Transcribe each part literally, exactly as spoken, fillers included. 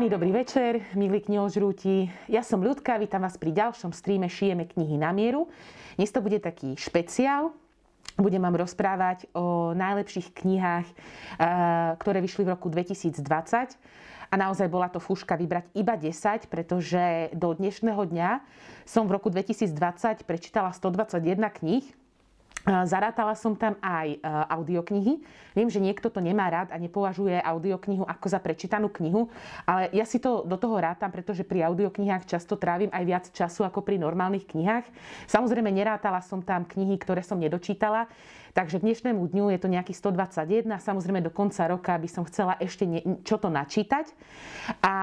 Príjemný dobrý večer, milí knihožrúti. Ja som Ľudka, vítam vás pri ďalšom streame Šijeme knihy na mieru. Dnes to bude taký špeciál. Budem vám rozprávať o najlepších knihách, ktoré vyšli v roku dvetisícdvadsať. A naozaj bola to fúška vybrať iba desať, pretože do dnešného dňa som v roku dvetisícdvadsať prečítala stodvadsaťjeden kníh. Zarátala som tam aj audioknihy. Viem, že niekto to nemá rád a nepovažuje audioknihu ako za prečítanú knihu, ale ja si to do toho rátam, pretože pri audioknihách často trávim aj viac času ako pri normálnych knihách. Samozrejme, nerátala som tam knihy, ktoré som nedočítala, takže k dnešnému dňu je to nejakých stodvadsaťjeden. Samozrejme, do konca roka by som chcela ešte nie, čo to načítať. A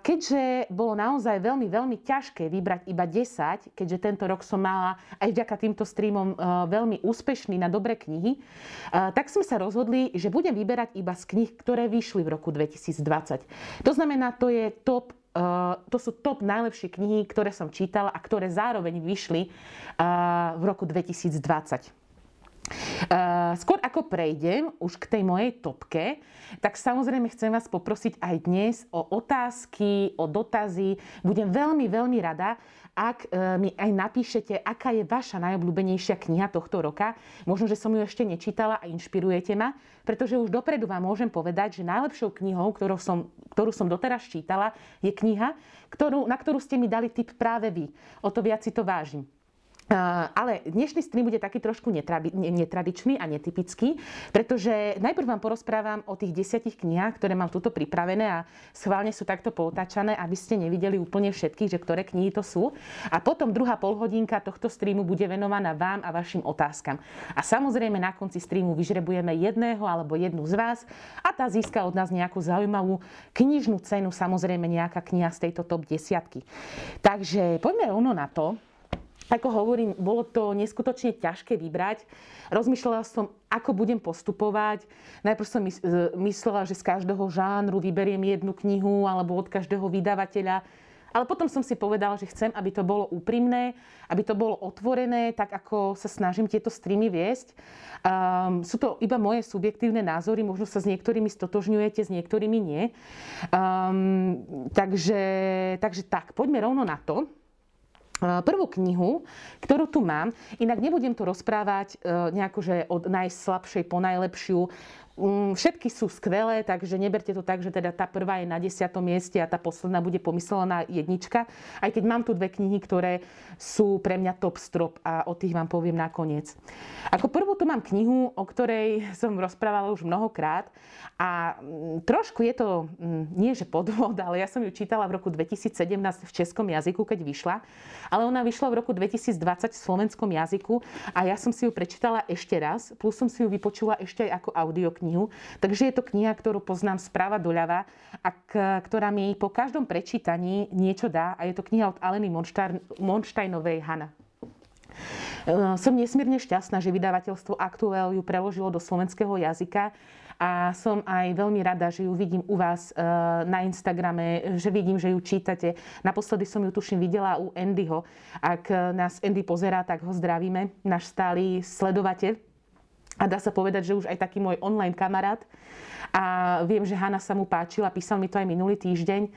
keďže bolo naozaj veľmi, veľmi ťažké vybrať iba desať, keďže tento rok som mala aj vďaka týmto streamom veľmi úspešný na dobré knihy, tak sme sa rozhodli, že budem vyberať iba z knih, ktoré vyšli v roku dvetisícdvadsať. To znamená, to je top, to sú top najlepšie knihy, ktoré som čítala a ktoré zároveň vyšli v roku dvetisícdvadsať. Skôr ako prejdem už k tej mojej topke, tak samozrejme chcem vás poprosiť aj dnes o otázky, o dotazy. Budem veľmi, veľmi rada, ak mi aj napíšete, aká je vaša najobľúbenejšia kniha tohto roka. Možno, že som ju ešte nečítala a inšpirujete ma, pretože už dopredu vám môžem povedať, že najlepšou knihou, ktorú som, ktorú som doteraz čítala, je kniha, ktorú, na ktorú ste mi dali tip práve vy. O to viac si to vážim. Ale dnešný stream bude taký trošku netrabi- netradičný a netypický, pretože najprv vám porozprávam o tých desiatich knihách, ktoré mám tuto pripravené a schválne sú takto poutáčané, aby ste nevideli úplne všetkých, že ktoré knihy to sú. A potom druhá polhodinka tohto streamu bude venovaná vám a vašim otázkam. A samozrejme na konci streamu vyžrebujeme jedného alebo jednu z vás a tá získa od nás nejakú zaujímavú knižnú cenu, samozrejme nejaká kniha z tejto top desiatky. Takže poďme rovno na to. Ako hovorím, bolo to neskutočne ťažké vybrať. Rozmýšľala som, ako budem postupovať. Najprv som myslela, že z každého žánru vyberiem jednu knihu alebo od každého vydavateľa. Ale potom som si povedala, že chcem, aby to bolo úprimné, aby to bolo otvorené, tak ako sa snažím tieto streamy viesť. Um, sú to iba moje subjektívne názory, možno sa s niektorými stotožňujete, s niektorými nie. Um, takže, takže tak, poďme rovno na to. Prvú knihu, ktorú tu mám, inak nebudem tu rozprávať nejako, že od najslabšej po najlepšiu. Všetky sú skvelé, takže neberte to tak, že teda tá prvá je na desiatom mieste a tá posledná bude pomyslená jednička. Aj keď mám tu dve knihy, ktoré sú pre mňa top strop a o tých vám poviem nakoniec. Ako prvú tu mám knihu, o ktorej som rozprávala už mnohokrát a trošku je to, nie že podvod, ale ja som ju čítala v roku dvetisícsedemnásť v českom jazyku, keď vyšla. Ale ona vyšla v roku dvetisícdvadsať v slovenskom jazyku a ja som si ju prečítala ešte raz, plus som si ju vypočula ešte aj ako audioknihu. Takže je to kniha, ktorú poznám správa doľava a ktorá mi po každom prečítaní niečo dá a je to kniha od Aleny Mornštajnovej Hana. Som nesmierne šťastná, že vydavateľstvo Aktuel ju preložilo do slovenského jazyka a som aj veľmi rada, že ju vidím u vás na Instagrame, že vidím, že ju čítate. Naposledy som ju tuším videla u Andyho. Ak nás Andy pozerá, tak ho zdravíme, náš stály sledovateľ. A dá sa povedať, že už aj taký môj online kamarát. A viem, že Hana sa mu páčila, písal mi to aj minulý týždeň.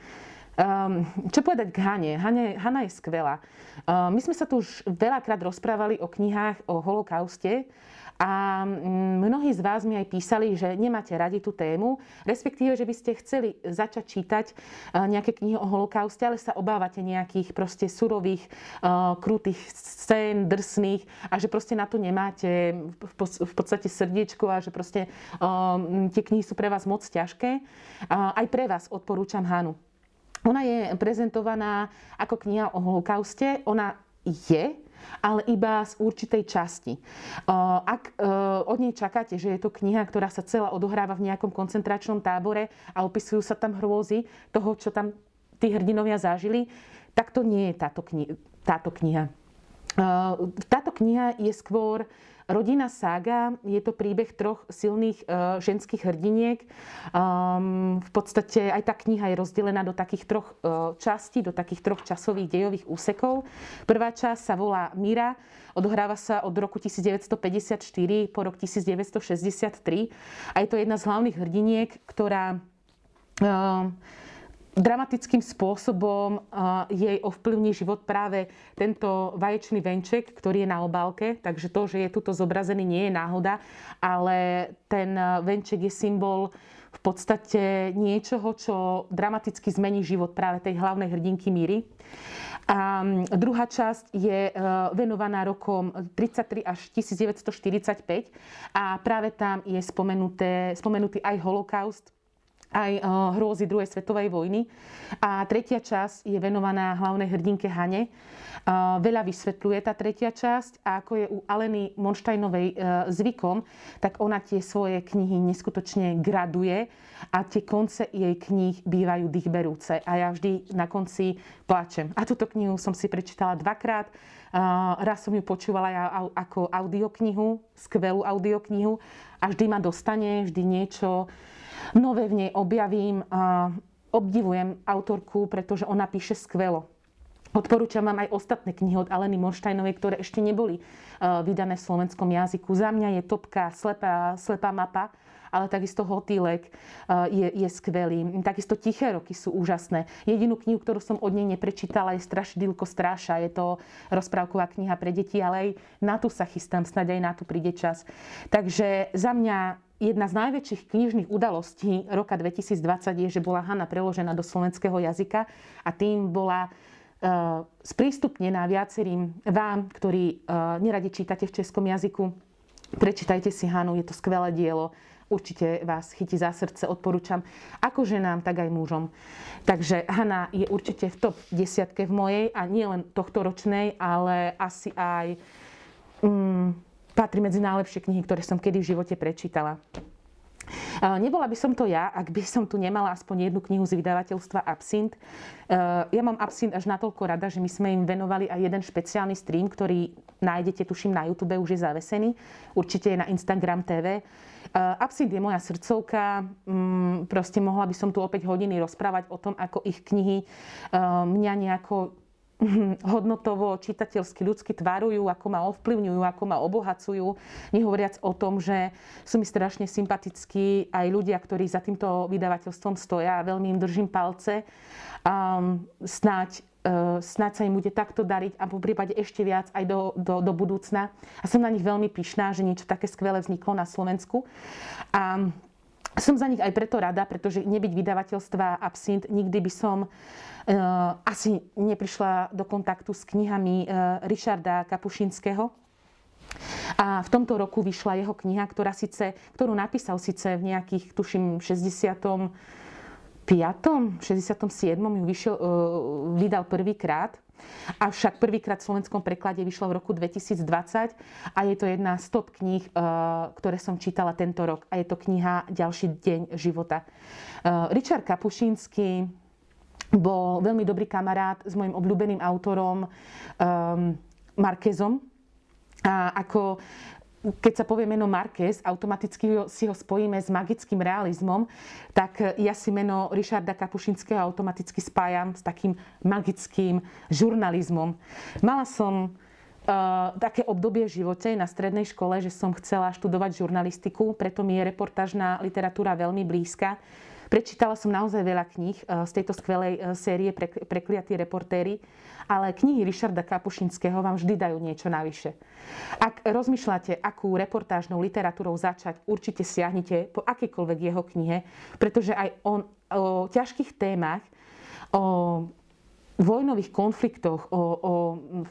Um, čo povedať k Hane? Hane, Hana je skvelá. Um, my sme sa tu už veľakrát rozprávali o knihách o holokauste a mnohí z vás mi aj písali, že nemáte radi tú tému, respektíve, že by ste chceli začať čítať nejaké knihy o holokauste, ale sa obávate nejakých proste surových, uh, krutých scén, drsných a že proste na to nemáte v podstate srdiečko a že proste um, tie knihy sú pre vás moc ťažké. Uh, aj pre vás odporúčam Hanu. Ona je prezentovaná ako kniha o holokauste. Ona je, ale iba z určitej časti. Ak od nej čakáte, že je to kniha, ktorá sa celá odohráva v nejakom koncentračnom tábore a opisujú sa tam hrôzy toho, čo tam tí hrdinovia zažili, tak to nie je táto kni- táto kniha. Táto kniha je skôr rodinná sága, je to príbeh troch silných uh, ženských hrdiniek. Um, v podstate aj tá kniha je rozdelená do takých troch uh, častí, do takých troch časových dejových úsekov. Prvá časť sa volá Mira, odohráva sa od roku devätnásťstopäťdesiatštyri po rok devätnásťstošesťdesiattri a je to jedna z hlavných hrdiniek, ktorá... Uh, dramatickým spôsobom jej ovplyvní život práve tento vaječný venček, ktorý je na obálke. Takže to, že je tuto zobrazený, nie je náhoda, ale ten venček je symbol v podstate niečoho, čo dramaticky zmení život práve tej hlavnej hrdinky Míry. A druhá časť je venovaná rokom tridsaťtri až devätnásťstoštyridsaťpäť a práve tam je spomenuté, spomenutý aj holokaust, aj hrôzy druhej svetovej vojny. A tretia časť je venovaná hlavnej hrdinke Hane. Veľa vysvetľuje tá tretia časť a ako je u Aleny Mornštajnovej zvykom, tak ona tie svoje knihy neskutočne graduje a tie konce jej kníh bývajú dýchberúce. A ja vždy na konci plačem. A túto knihu som si prečítala dvakrát. Raz som ju počúvala ja ako audioknihu, skvelú audioknihu a vždy ma dostane, vždy niečo nové v nej objavím a obdivujem autorku, pretože ona píše skvelo. Odporúčam vám aj ostatné knihy od Aleny Mornštajnovej, ktoré ešte neboli vydané v slovenskom jazyku. Za mňa je topka, slepá, slepá mapa, ale takisto Hotýlek je, je skvelý. Takisto Tiché roky sú úžasné. Jedinú knihu, ktorú som od nej neprečítala, je Strašidílko Stráša. Je to rozprávková kniha pre deti, ale aj na tú sa chystám, snáď aj na tú príde čas. Takže za mňa jedna z najväčších knižných udalostí roka dvetisícdvadsať je, že bola Hana preložená do slovenského jazyka a tým bola uh, sprístupnená viacerým vám, ktorí uh, neradi čítate v českom jazyku. Prečítajte si Hanu, je to skvelé dielo. Určite vás chytí za srdce, odporúčam ako ženám, tak aj mužom. Takže Hana je určite v top desiatke v mojej a nie len tohtoročnej, ale asi aj... Um, patrí medzi najlepšie knihy, ktoré som kedy v živote prečítala. Nebola by som to ja, ak by som tu nemala aspoň jednu knihu z vydavateľstva Absint. Ja mám Absint až natoľko rada, že my sme im venovali aj jeden špeciálny stream, ktorý nájdete, tuším, na YouTube, už je zavesený. Určite je na Instagram té vé. Absint je moja srdcovka. Proste mohla by som tu opäť hodiny rozprávať o tom, ako ich knihy mňa nejako hodnotovo, čitateľsky, ľudsky tvarujú, ako ma ovplyvňujú, ako ma obohacujú. Nehovoriac o tom, že sú mi strašne sympatickí aj ľudia, ktorí za týmto vydavateľstvom stoja a veľmi im držím palce. Um, snáď, uh, snáď sa im bude takto dariť a po prípade ešte viac aj do, do, do budúcna. A som na nich veľmi pyšná, že niečo také skvelé vzniklo na Slovensku. A som za nich aj preto rada, pretože nebyť vydavateľstva Absint, nikdy by som e, asi neprišla do kontaktu s knihami e, Ryszarda Kapuścińského. A v tomto roku vyšla jeho kniha, ktorá síce, ktorú napísal síce v nejakých, tuším, šesťdesiatom piatom, šesťdesiatom siedmom ju vyšiel, e, vydal prvýkrát. Avšak prvýkrát v slovenskom preklade vyšla v roku dvetisícdvadsať a je to jedna z top kníh, ktoré som čítala tento rok. A je to kniha Ďalší deň života. Ryszard Kapuściński bol veľmi dobrý kamarát s mojim obľúbeným autorom Marquezom. A ako... keď sa povie meno Marquez, automaticky si ho spojíme s magickým realizmom, tak ja si meno Ryszarda Kapuścińského automaticky spájam s takým magickým žurnalizmom. Mala som uh, také obdobie v živote na strednej škole, že som chcela študovať žurnalistiku, preto mi je reportážna literatúra veľmi blízka. Prečítala som naozaj veľa kníh z tejto skvelej série Prekliatí reportéri, ale knihy Ryszarda Kapuścińského vám vždy dajú niečo navyše. Ak rozmýšľate, akú reportážnou literatúrou začať, určite siahnite po akejkoľvek jeho knihe, pretože aj on o ťažkých témach, o vojnových konfliktoch, o, o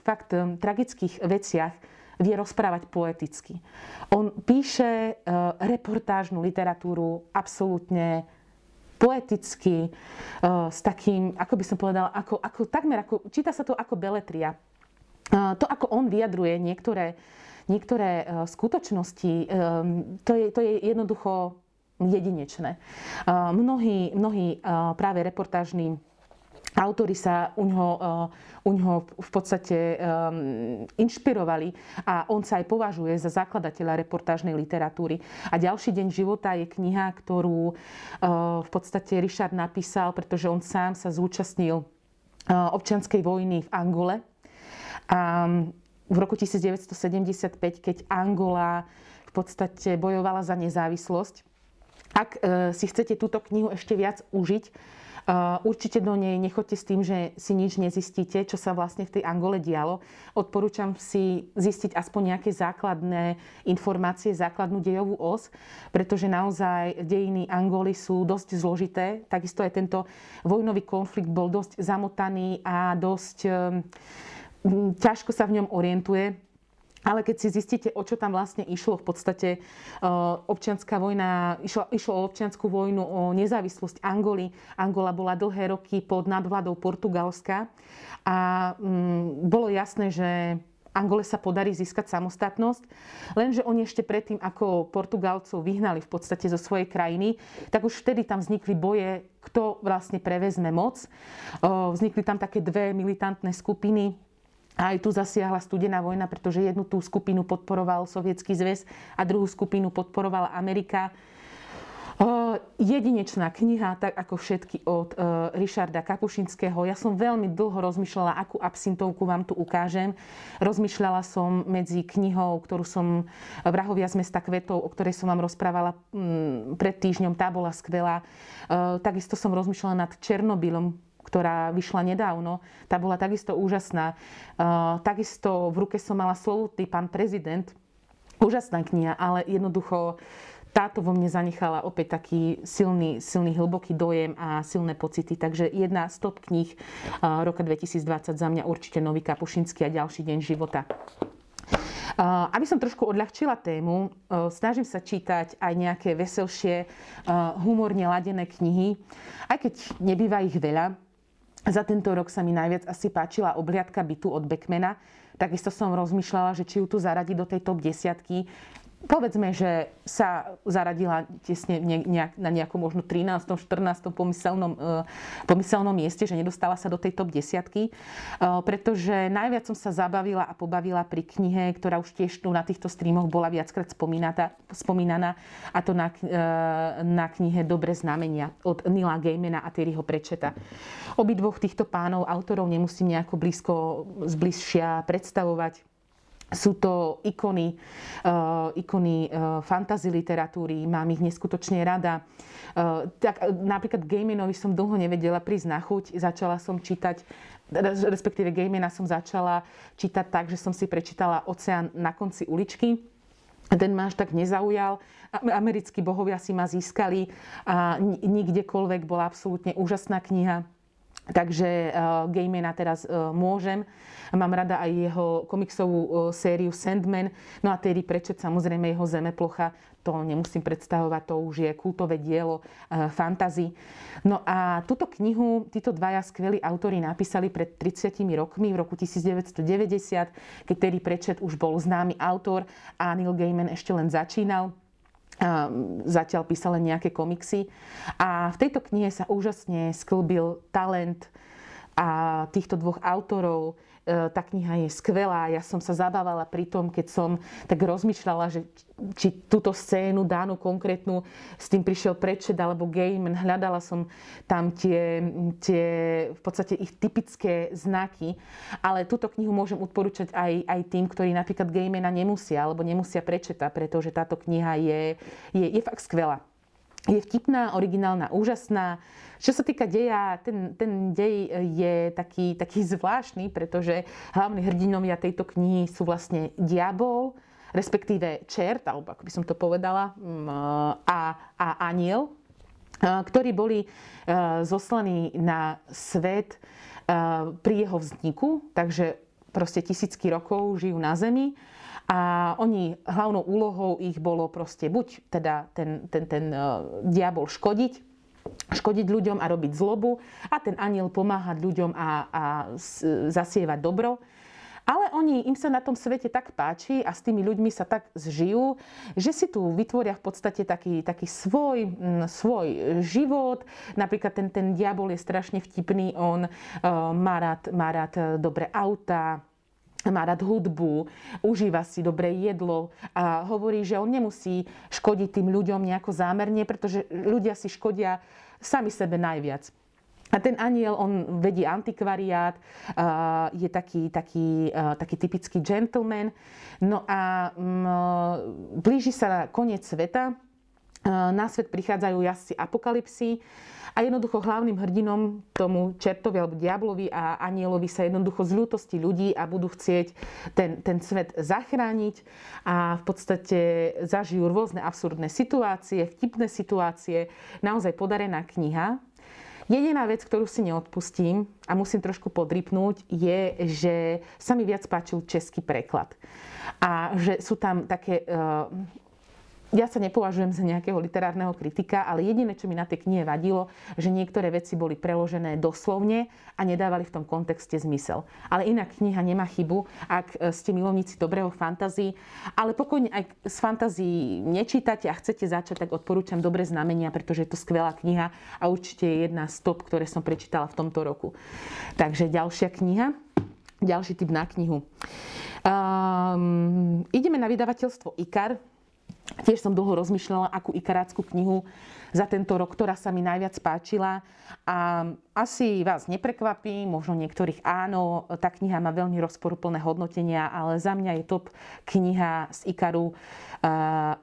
fakt tragických veciach vie rozprávať poeticky. On píše reportážnu literatúru absolútne poeticky, s takým, ako by som povedala, ako, ako, takmer, ako, číta sa to ako beletria. To, ako on vyjadruje niektoré, niektoré skutočnosti, to je, to je jednoducho jedinečné. Mnohí, mnohí práve reportážni autori sa u ňoho, u ňoho v podstate um, inšpirovali a on sa aj považuje za zakladateľa reportážnej literatúry. A Ďalší deň života je kniha, ktorú uh, v podstate Ryszard napísal, pretože on sám sa zúčastnil uh, občianskej vojny v Angole. A v roku devätnásťstosedemdesiatpäť, keď Angola v podstate bojovala za nezávislosť. Ak uh, si chcete túto knihu ešte viac užiť, Určite do nej nechoďte s tým, že si nič nezistíte, čo sa vlastne v tej Angole dialo. Odporúčam si zistiť aspoň nejaké základné informácie, základnú dejovú os, pretože naozaj dejiny Angoly sú dosť zložité. Takisto aj tento vojnový konflikt bol dosť zamotaný a dosť ťažko sa v ňom orientuje. Ale keď si zistíte, o čo tam vlastne išlo, v podstate občianska vojna, išlo, išlo o občiansku vojnu, o nezávislosť Angoly. Angola bola dlhé roky pod nadvládou Portugalska a mm, bolo jasné, že Angole sa podarí získať samostatnosť, lenže oni ešte predtým, ako Portugalcov vyhnali v podstate zo svojej krajiny, tak už vtedy tam vznikli boje, kto vlastne prevezme moc. Vznikli tam také dve militantné skupiny. A aj tu zasiahla studená vojna, pretože jednu tú skupinu podporoval Sovietský zväz a druhú skupinu podporovala Amerika. Jedinečná kniha, tak ako všetky od Ryszarda Kapuścińského. Ja som veľmi dlho rozmýšľala, akú absintovku vám tu ukážem. Rozmýšľala som medzi knihou, ktorú som Vrahovia z mesta kvetov, o ktorej som vám rozprávala pred týždňom. Tá bola skvelá. Takisto som rozmýšľala nad Černobylom, ktorá vyšla nedávno. Tá bola takisto úžasná. Uh, takisto v ruke som mala Slovutný pán prezident. Úžasná kniha, ale jednoducho táto vo mne zanechala opäť taký silný, silný hlboký dojem a silné pocity. Takže jedna z top kníh uh, roka dvetisícdvadsať za mňa určite nový Kapuściński a Ďalší deň života. Uh, aby som trošku odľahčila tému, uh, snažím sa čítať aj nejaké veselšie, uh, humorne ladené knihy, aj keď nebýva ich veľa. Za tento rok sa mi najviac asi páčila Prehliadka bytu od Backmana. Takisto som rozmýšľala, že či ju tu zaradiť do tej top desiatky. Povedzme, že sa zaradila tesne nejak, na nejakom možno trinástom, štrnástom pomyselnom, pomyselnom mieste, že nedostala sa do tej top desiatky. Pretože najviac som sa zabavila a pobavila pri knihe, ktorá už tiež na týchto streamoch bola viackrát spomínaná, a to na, na knihe Dobré znamenia od Neila Gaimana a Terryho Pratchetta. Obidvoch týchto pánov, autorov, nemusím nejako blízko zbližšia predstavovať. Sú to ikony, uh, ikony uh, fantasy literatúry, mám ich neskutočne rada. Uh, tak, napríklad Gaimanovi som dlho nevedela prísť na chuť, začala som čítať, respektíve Gaimana som začala čítať tak, že som si prečítala Oceán na konci uličky. Ten ma až tak nezaujal. Americkí bohovia si ma získali a nikdekoľvek bola absolútne úžasná kniha. Takže uh, Gaimana teraz uh, môžem. Mám rada aj jeho komiksovú uh, sériu Sandman. No a Terry Pratchett, samozrejme, jeho Zemeplocha. To nemusím predstavovať, to už je kultové dielo uh, fantasy. No a túto knihu títo dvaja skvelí autori napísali pred tridsiatimi rokmi, v roku devätnásťstodeväťdesiat, keď Terry Pratchett už bol známy autor a Neil Gaiman ešte len začínal. Zatiaľ písal len nejaké komiksy a v tejto knihe sa úžasne sklbil talent a týchto dvoch autorov. Tá kniha je skvelá, ja som sa zabávala pri tom, keď som tak rozmýšľala, že či túto scénu danú konkrétnu s tým prišiel Pratchett alebo Gaiman. Hľadala som tam tie, tie v podstate ich typické znaky, ale túto knihu môžem odporúčať aj, aj tým, ktorí napríklad Gaimana nemusia alebo nemusia Pratchetta, pretože táto kniha je, je, je fakt skvelá. Je vtipná, originálna, úžasná. Čo sa týka deja, ten, ten dej je taký, taký zvláštny, pretože hlavní hrdinovia tejto knihy sú vlastne diabol, respektíve čert, alebo ako by som to povedala, a, a aniel, ktorí boli zoslaní na svet pri jeho vzniku, takže proste tisícky rokov žijú na Zemi. A oni, hlavnou úlohou ich bolo proste buď teda ten, ten, ten uh, diabol škodiť, škodiť ľuďom a robiť zlobu a ten anjel pomáhať ľuďom a, a s, zasievať dobro. Ale oni, im sa na tom svete tak páči a s tými ľuďmi sa tak zžijú, že si tu vytvoria v podstate taký, taký svoj, m, svoj život. Napríklad ten, ten diabol je strašne vtipný, on uh, má rád, má rád dobré autá, má rád hudbu, užíva si dobré jedlo a hovorí, že on nemusí škodiť tým ľuďom nejako zámerne, pretože ľudia si škodia sami sebe najviac. A ten anjel, on vedie antikvariát, je taký, taký, taký typický gentleman. No a blíži sa koniec sveta na svet prichádzajú jazdci apokalipsy a jednoducho hlavným hrdinom, tomu čertovi alebo diablovi a anielovi, sa jednoducho z ľútosti ľudí a budú chcieť ten, ten svet zachrániť a v podstate zažijú rôzne absurdné situácie, vtipné situácie, naozaj podarená kniha. Jediná vec, ktorú si neodpustím a musím trošku podripnúť, je, že sa mi viac páčil český preklad. A že sú tam také... E, ja sa nepovažujem za nejakého literárneho kritika, ale jediné, čo mi na tej knihe vadilo, že niektoré veci boli preložené doslovne a nedávali v tom kontexte zmysel. Ale inak kniha nemá chybu, ak ste milovníci dobrého fantazii. Ale pokojne, ak z fantazií nečítate a chcete začať, tak odporúčam Dobré znamenia, pretože je to skvelá kniha a určite je jedna z top, ktoré som prečítala v tomto roku. Takže ďalšia kniha, ďalší typ na knihu. Um, ideme na vydavateľstvo IKAR. Tiež som dlho rozmýšľala, akú ikarácku knihu za tento rok, ktorá sa mi najviac páčila. A asi vás neprekvapí, možno niektorých áno, tá kniha má veľmi rozporuplné hodnotenia, ale za mňa je top kniha z Ikaru uh,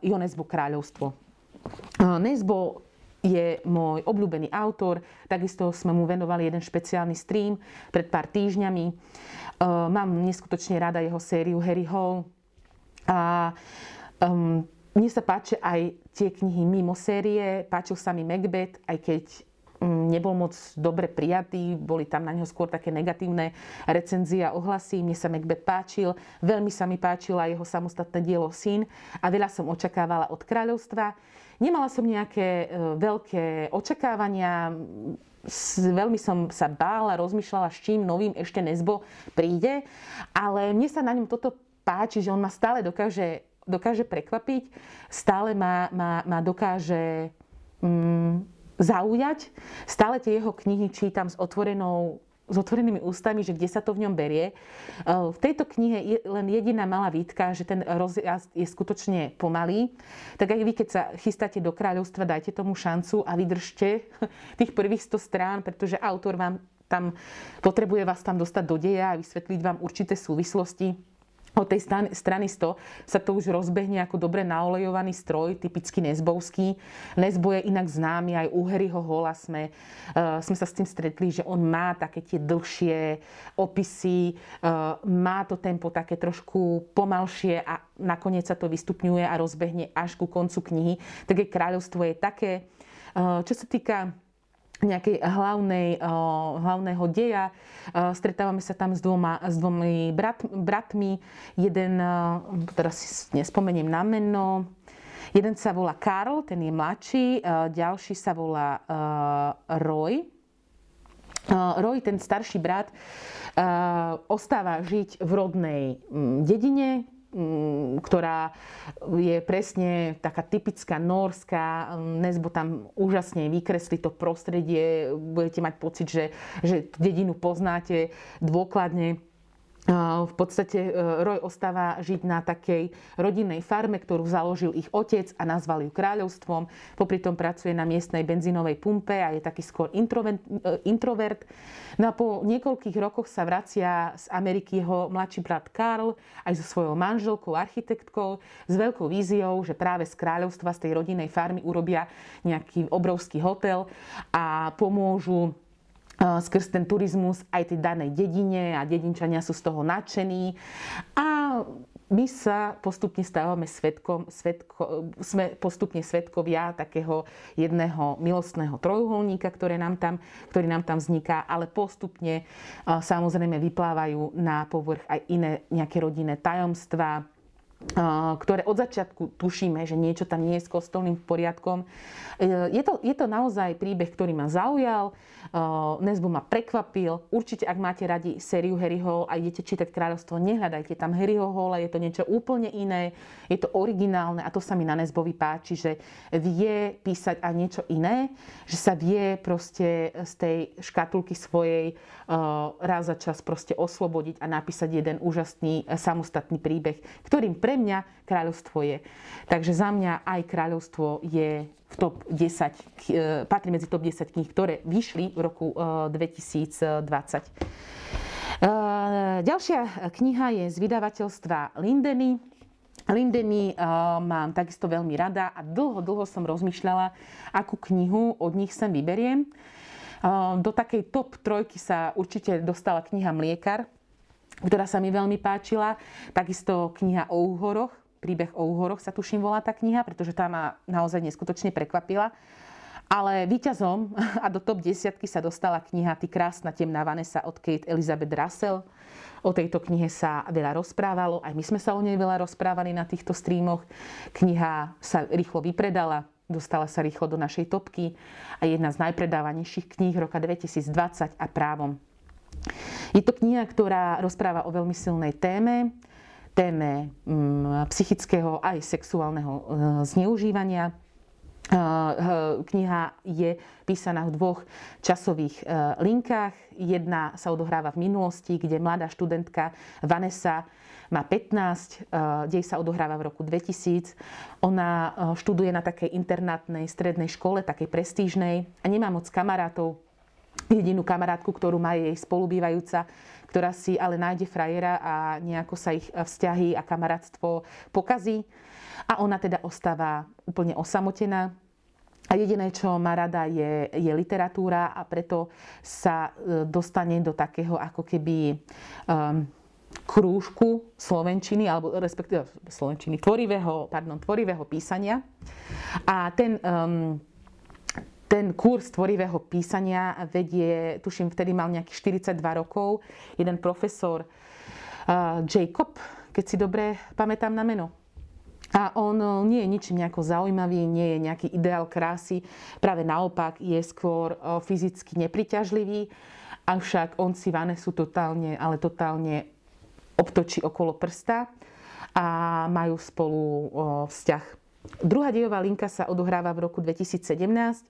Ionesbo Kráľovstvo. Uh, Nesbo je môj obľúbený autor, takisto sme mu venovali jeden špeciálny stream pred pár týždňami. Uh, mám neskutočne rada jeho sériu Harry Hole. A Um, mne sa páči aj tie knihy mimo série, páčil sa mi Macbeth, aj keď um, nebol moc dobre prijatý, boli tam na neho skôr také negatívne recenzie a ohlasy. Mne sa Macbeth páčil, veľmi sa mi páčila jeho samostatné dielo Syn a veľa som očakávala od Kráľovstva. Nemala som nejaké uh, veľké očakávania, S, veľmi som sa bála, rozmýšľala, s čím novým ešte Nesbo príde, ale mne sa na ňom toto páči, že on ma stále dokáže dokáže prekvapiť, stále ma, ma, ma dokáže mm, zaujať. Stále tie jeho knihy čítam s, otvorenou, s otvorenými ústami, že kde sa to v ňom berie. V tejto knihe je len jediná malá výtka, že ten rozjazd je skutočne pomalý. Tak aj vy, keď sa chystáte do Kráľovstva, dajte tomu šancu a vydržte tých prvých sto strán, pretože autor vám tam potrebuje vás tam dostať do deja a vysvetliť vám určité súvislosti. Od tej strany sto sa to už rozbehne ako dobre naolejovaný stroj, typicky nesbovský. Nesbo je inak známy, aj u Harryho Hola sme, uh, sme sa s tým stretli, že on má také tie dlhšie opisy, uh, má to tempo také trošku pomalšie a nakoniec sa to vystupňuje a rozbehne až ku koncu knihy. Také Kráľovstvo je také. Uh, čo sa týka nejakej hlavnej, uh, hlavného deja. Uh, stretávame sa tam s, dvoma, s dvomi brat, bratmi. Jeden, uh, teraz si nespomeniem na meno, jeden sa volá Karl, ten je mladší, uh, ďalší sa volá uh, Roy. Uh, Roy, ten starší brat, uh, ostáva žiť v rodnej um, dedine, ktorá je presne taká typická norská. Nesbo tam úžasne vykreslí to prostredie. Budete mať pocit, že, že dedinu poznáte dôkladne. V podstate Roy ostáva žiť na takej rodinnej farme, ktorú založil ich otec a nazval ju Kráľovstvom. Popri tom pracuje na miestnej benzínovej pumpe a je taký skôr introvert. No a po niekoľkých rokoch sa vracia z Ameriky jeho mladší brat Karl aj so svojou manželkou, architektkou, s veľkou víziou, že práve z Kráľovstva, z tej rodinnej farmy urobia nejaký obrovský hotel a pomôžu skrz ten turizmus aj tej danej dedine a dedinčania sú z toho nadšení. A my sa postupne stávame svedkom, svedko, sme postupne svedkovia takého jedného milostného trojuholníka, ktoré nám tam, ktorý nám tam vzniká, ale postupne samozrejme vyplávajú na povrch aj iné nejaké rodinné tajomstvá, ktoré od začiatku tušíme, že niečo tam nie je s kostolným poriadkom. Je to, je to naozaj príbeh, ktorý ma zaujal, Nesbo ma prekvapil. Určite, ak máte radi sériu Harry Hole a idete čítať Kráľovstvo, nehľadajte tam Harryho Hola, je to niečo úplne iné, je to originálne a to sa mi na Nesbovi páči, že vie písať aj niečo iné, že sa vie proste z tej škatulky svojej raz za čas proste oslobodiť a napísať jeden úžasný samostatný príbeh, ktorým pre Pre mňa Kráľovstvo je. Takže za mňa aj Kráľovstvo je v top desať, patrí medzi top desať kníh, ktoré vyšli v roku dvetisícdvadsať. Ďalšia kniha je z vydavateľstva Lindeni. Lindeni uh, mám takisto veľmi rada a dlho, dlho som rozmýšľala, akú knihu od nich sem vyberiem. Uh, do takej top trojky sa určite dostala kniha Mliekar, ktorá sa mi veľmi páčila. Takisto kniha o úhoroch, príbeh o úhoroch sa tuším volá tá kniha, pretože tá ma naozaj neskutočne prekvapila. Ale víťazom a do top desiatky sa dostala kniha Ty krásna temná Vanessa od Kate Elizabeth Russell. O tejto knihe sa veľa rozprávalo, aj my sme sa o nej veľa rozprávali na týchto streamoch. Kniha sa rýchlo vypredala, dostala sa rýchlo do našej topky a jedna z najpredávanejších kníh roka dvetisícdvadsať a právom. Je to kniha, ktorá rozpráva o veľmi silnej téme, téme psychického aj sexuálneho zneužívania. Kniha je písaná v dvoch časových linkách. Jedna sa odohráva v minulosti, kde mladá študentka Vanessa má pätnásť, dej sa odohráva v roku dvetisíc. Ona študuje na takej internátnej strednej škole, takej prestížnej a nemá moc kamarátov. Jedinú kamarátku, ktorú má, jej spolubývajúca, ktorá si ale nájde frajera a nejako sa ich vzťahy a kamarátstvo pokazí. A ona teda ostáva úplne osamotená. A jediné, čo má rada, je, je literatúra a preto sa dostane do takého ako keby um, krúžku slovenčiny, alebo respektíve slovenčiny, tvorivého, pardon, tvorivého písania. A ten... Um, Ten kurz tvorivého písania vedie, tuším, vtedy mal nejakých štyridsaťdva rokov, jeden profesor uh, Jacob, keď si dobre pamätám na meno. A on nie je ničím nejako zaujímavý, nie je nejaký ideál krásy, práve naopak je skôr uh, fyzicky nepriťažlivý, avšak on si Vanesu totálne, ale totálne obtočí okolo prsta a majú spolu uh, vzťah. Druhá dejová linka sa odohráva v roku dvetisícsedemnásť,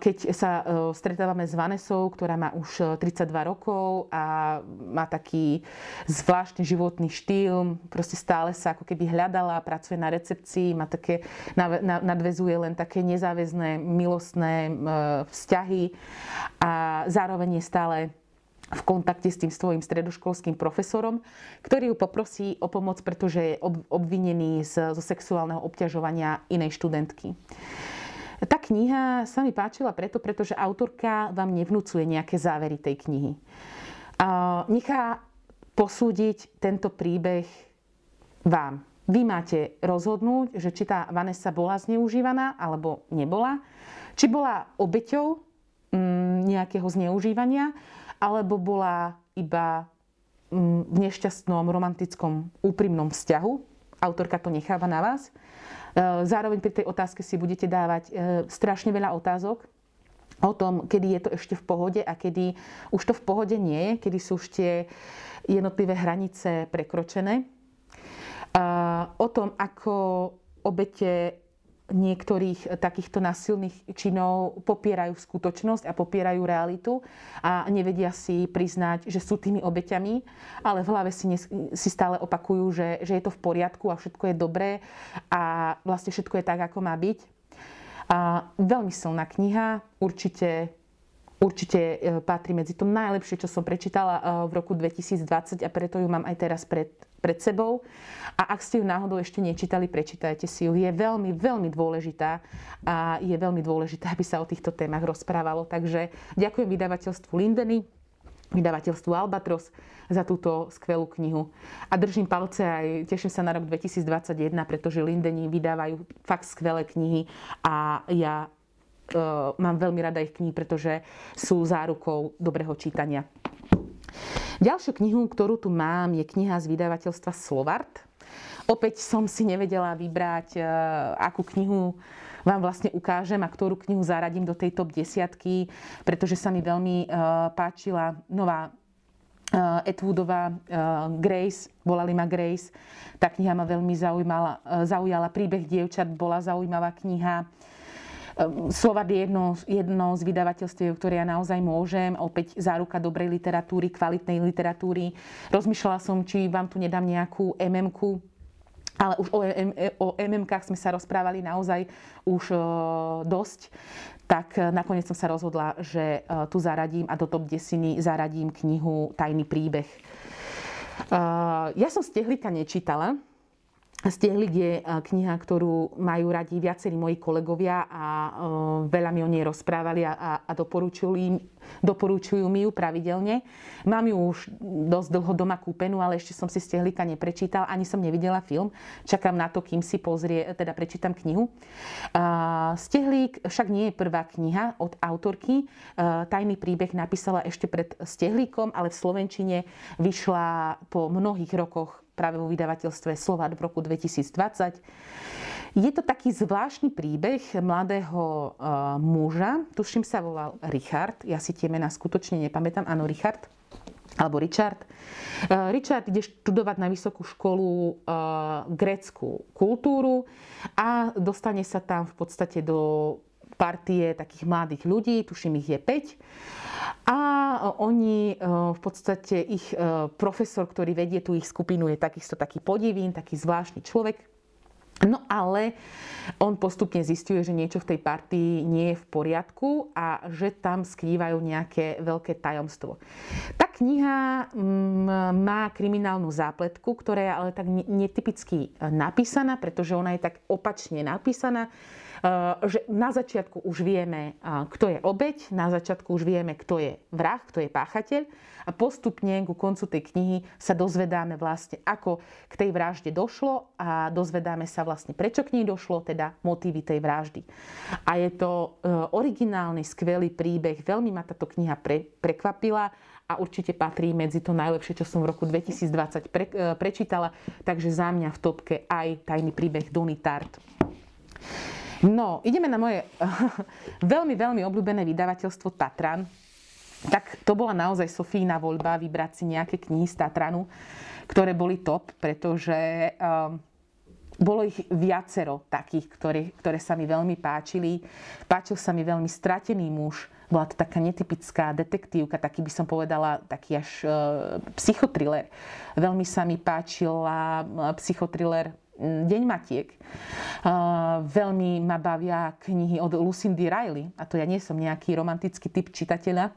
keď sa stretávame s Vanessou, ktorá má už tridsaťdva rokov a má taký zvláštny životný štýl. Proste stále sa ako keby hľadala, pracuje na recepcii, má také, nadväzuje len také nezáväzné, milostné vzťahy a zároveň je stále v kontakte s tým svojím stredoškolským profesorom, ktorý ju poprosí o pomoc, pretože je obvinený zo sexuálneho obťažovania inej študentky. Tá kniha sa mi páčila preto, pretože autorka vám nevnúcuje nejaké závery tej knihy. Nechá posúdiť tento príbeh vám. Vy máte rozhodnúť, že či tá Vanessa bola zneužívaná alebo nebola, či bola obeťou nejakého zneužívania, alebo bola iba v nešťastnom, romantickom, úprimnom vzťahu. Autorka to necháva na vás. Zároveň pri tej otázke si budete dávať strašne veľa otázok o tom, kedy je to ešte v pohode a kedy už to v pohode nie je, kedy sú už tie jednotlivé hranice prekročené. O tom, ako obete niektorých takýchto násilných činov popierajú skutočnosť a popierajú realitu a nevedia si priznať, že sú tými obeťami, ale v hlave si, nes- si stále opakujú, že, že je to v poriadku a všetko je dobré a vlastne všetko je tak, ako má byť. A veľmi silná kniha, určite, určite patrí medzi to najlepšie, čo som prečítala v roku dvetisícdvadsať a preto ju mám aj teraz pred pred sebou. A ak ste ju náhodou ešte nečítali, prečítajte si ju. Je veľmi, veľmi dôležitá a je veľmi dôležité, aby sa o týchto témach rozprávalo. Takže ďakujem vydavateľstvu Lindeni, vydavateľstvu Albatros za túto skvelú knihu. A držím palce aj teším sa na rok dvetisícdvadsaťjeden, pretože Lindeni vydávajú fakt skvelé knihy a ja e, mám veľmi rada ich knihy, pretože sú zárukou dobrého čítania. Ďalšiu knihu, ktorú tu mám, je kniha z vydavateľstva Slovart. Opäť som si nevedela vybrať, akú knihu vám vlastne ukážem a ktorú knihu zaradím do tej top desiatky, pretože sa mi veľmi páčila nová Atwoodová Grace, volali ma Grace. Tá kniha ma veľmi zaujímala, zaujala. Príbeh dievčat bola zaujímavá kniha. Slovart je jedno, jedno z vydavateľstiev, ktoré ja naozaj môžem. Opäť záruka dobrej literatúry, kvalitnej literatúry. Rozmýšľala som, či vám tu nedám nejakú em emku, ale už o, o em emkách sme sa rozprávali naozaj už e, dosť. Tak e, nakoniec som sa rozhodla, že e, tu zaradím a do top desiny zaradím knihu Tajný príbeh. E, ja som Stehlíka nečítala, Stehlik je kniha, ktorú majú radi viacerí moji kolegovia a veľa mi o nej rozprávali a, a doporučujú, doporučujú mi ju pravidelne. Mám ju už dosť dlho doma kúpenú, ale ešte som si Stehlika neprečítal, ani som nevidela film. Čakám na to, kým si pozrie, teda prečítam knihu. Stehlík však nie je prvá kniha od autorky. Tajný príbeh napísala ešte pred Stehlíkom, ale v slovenčine vyšla po mnohých rokoch práve vo vydavateľstve Slovart v roku dvetisícdvadsať. Je to taký zvláštny príbeh mladého e, muža, tuším sa volal Ryszard, ja si tie mená skutočne nepamätám, áno, Ryszard, alebo Richard. E, Richard ide študovať na vysokú školu e, grécku kultúru a dostane sa tam v podstate do partie takých mladých ľudí, tuším ich je päť. A oni v podstate ich profesor, ktorý vedie tú ich skupinu, je takisto taký podivín, taký zvláštny človek. No ale on postupne zisťuje, že niečo v tej partii nie je v poriadku a že tam skrývajú nejaké veľké tajomstvo. Tá kniha má kriminálnu zápletku, ktorá je ale tak netypicky napísaná, pretože ona je tak opačne napísaná, že na začiatku už vieme, kto je obeť, na začiatku už vieme, kto je vrah, kto je páchateľ a postupne ku koncu tej knihy sa dozvedáme vlastne, ako k tej vražde došlo a dozvedáme sa vlastne, prečo k nej došlo, teda motívy tej vraždy. A je to originálny, skvelý príbeh, veľmi ma táto kniha pre, prekvapila a určite patrí medzi to najlepšie, čo som v roku dvetisícdvadsať pre, prečítala, takže za mňa v topke aj Tajný príbeh Donny Tart. No, ideme na moje veľmi, veľmi obľúbené vydavateľstvo Tatran. Tak to bola naozaj Sofína voľba vybrať si nejaké knihy z Tatranu, ktoré boli top, pretože um, bolo ich viacero takých, ktoré, ktoré sa mi veľmi páčili. Páčil sa mi veľmi Stratený muž. Bola to taká netypická detektívka, taký by som povedala, taký až e, psychotriller. Veľmi sa mi páčila psychotriller Deň matiek. Uh, veľmi ma bavia knihy od Lucindy Riley. A to ja nie som nejaký romantický typ čitateľa,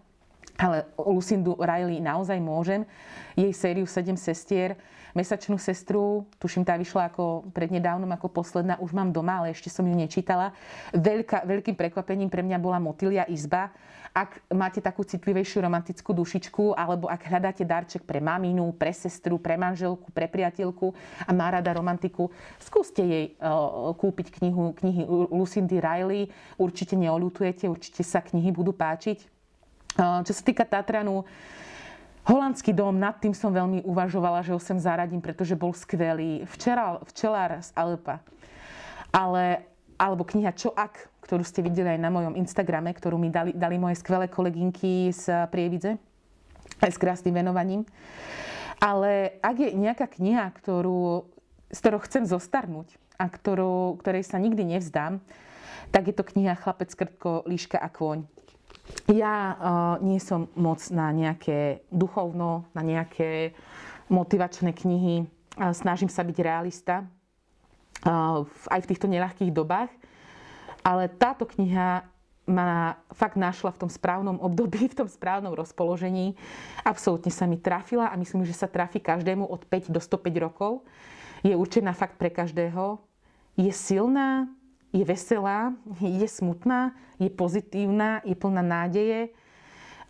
ale Lucindu Riley naozaj môžem. Jej sériu sedem sestier, Mesačnú sestru, tuším, tá vyšla ako prednedávnom, ako posledná, už mám doma, ale ešte som ju nečítala. Veľká, veľkým prekvapením pre mňa bola Motýlia izba. Ak máte takú citlivejšiu romantickú dušičku, alebo ak hľadáte darček pre maminu, pre sestru, pre manželku, pre priateľku a má rada romantiku, skúste jej kúpiť knihu, knihy Lucindy Riley. Určite neoľutujete, určite sa knihy budú páčiť. Čo sa týka Tatranu, Holandský dom, nad tým som veľmi uvažovala, že ho sem zaradím, pretože bol skvelý. Včera, Včelár z Alepa. Ale, alebo kniha Čo ak, ktorú ste videli aj na mojom Instagrame, ktorú mi dali, dali moje skvelé kolegynky z Prievidze, aj s krásnym venovaním. Ale ak je nejaká kniha, ktorú, z ktorou chcem zostarnúť a ktorú, ktorej sa nikdy nevzdám, tak je to kniha Chlapec, krtko, líška a kôň. Ja uh, nie som moc na nejaké duchovno, na nejaké motivačné knihy. Snažím sa byť realista uh, aj v týchto neľahkých dobách. Ale táto kniha ma fakt našla v tom správnom období, v tom správnom rozpoložení. Absolútne sa mi trafila a myslím, že sa trafi každému od päť do stopäť rokov. Je určená fakt pre každého. Je silná, je veselá, je smutná, je pozitívna, je plná nádeje.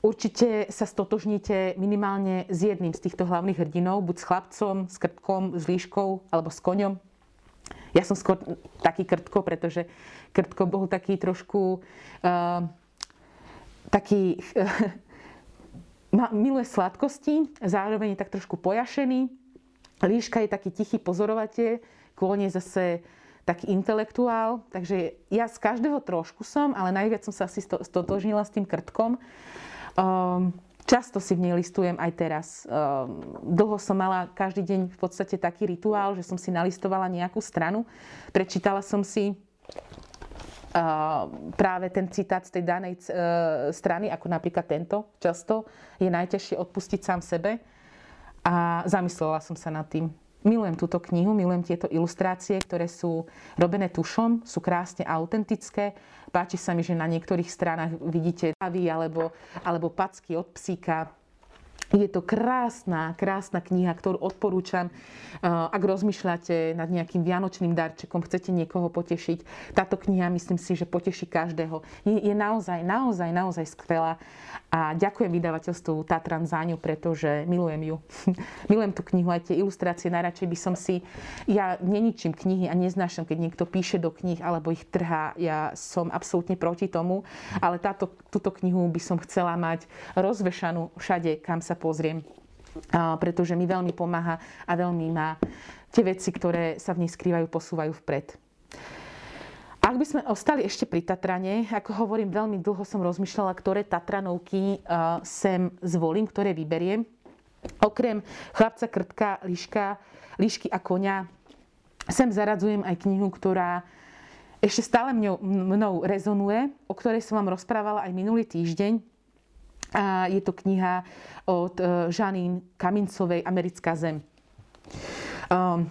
Určite sa stotožníte minimálne s jedným z týchto hlavných hrdinov, buď s chlapcom, s krtkom, s líškou alebo s koňom. Ja som skôr taký krtko, pretože krtko bol taký trošku uh, taký uh, miluje sladkosti, zároveň je tak trošku pojašený. Líška je taký tichý pozorovateľ, kôň je zase taký intelektuál, takže ja z každého trošku som, ale najviac som sa asi stotožnila s tým krtkom. Um, Často si v nej listujem aj teraz. Dlho som mala každý deň v podstate taký rituál, že som si nalistovala nejakú stranu. Prečítala som si práve ten citát z tej danej strany, ako napríklad tento. Často je najťažšie odpustiť sám sebe. A zamyslela som sa nad tým. Milujem túto knihu, milujem tieto ilustrácie, ktoré sú robené tušom, sú krásne autentické. Páči sa mi, že na niektorých stranách vidíte davy alebo, alebo packy od psíka. Je to krásna, krásna kniha, ktorú odporúčam, ak rozmýšľate nad nejakým vianočným darčekom, chcete niekoho potešiť. Táto kniha, myslím si, že poteší každého. Je naozaj, naozaj, naozaj skvelá a ďakujem vydavateľstvu Tatran za ňu, pretože milujem ju. Milujem tú knihu, aj tie ilustrácie, najradšej by som si... Ja neničím knihy a neznášam, keď niekto píše do knih alebo ich trhá. Ja som absolútne proti tomu, ale táto, túto knihu by som chcela mať rozvešanú všade, kam sa pozriem, pretože mi veľmi pomáha a veľmi má tie veci, ktoré sa v nej skrývajú, posúvajú vpred. Ak by sme ostali ešte pri Tatrane, ako hovorím, veľmi dlho som rozmýšľala, ktoré Tatranovky sem zvolím, ktoré vyberiem. Okrem Chlapca, Krtka, Líška, Líšky a Koňa sem zaradzujem aj knihu, ktorá ešte stále mňou, mnou rezonuje, o ktorej som vám rozprávala aj minulý týždeň. A je to kniha od Žanín Kamincovej Americká zem. Um,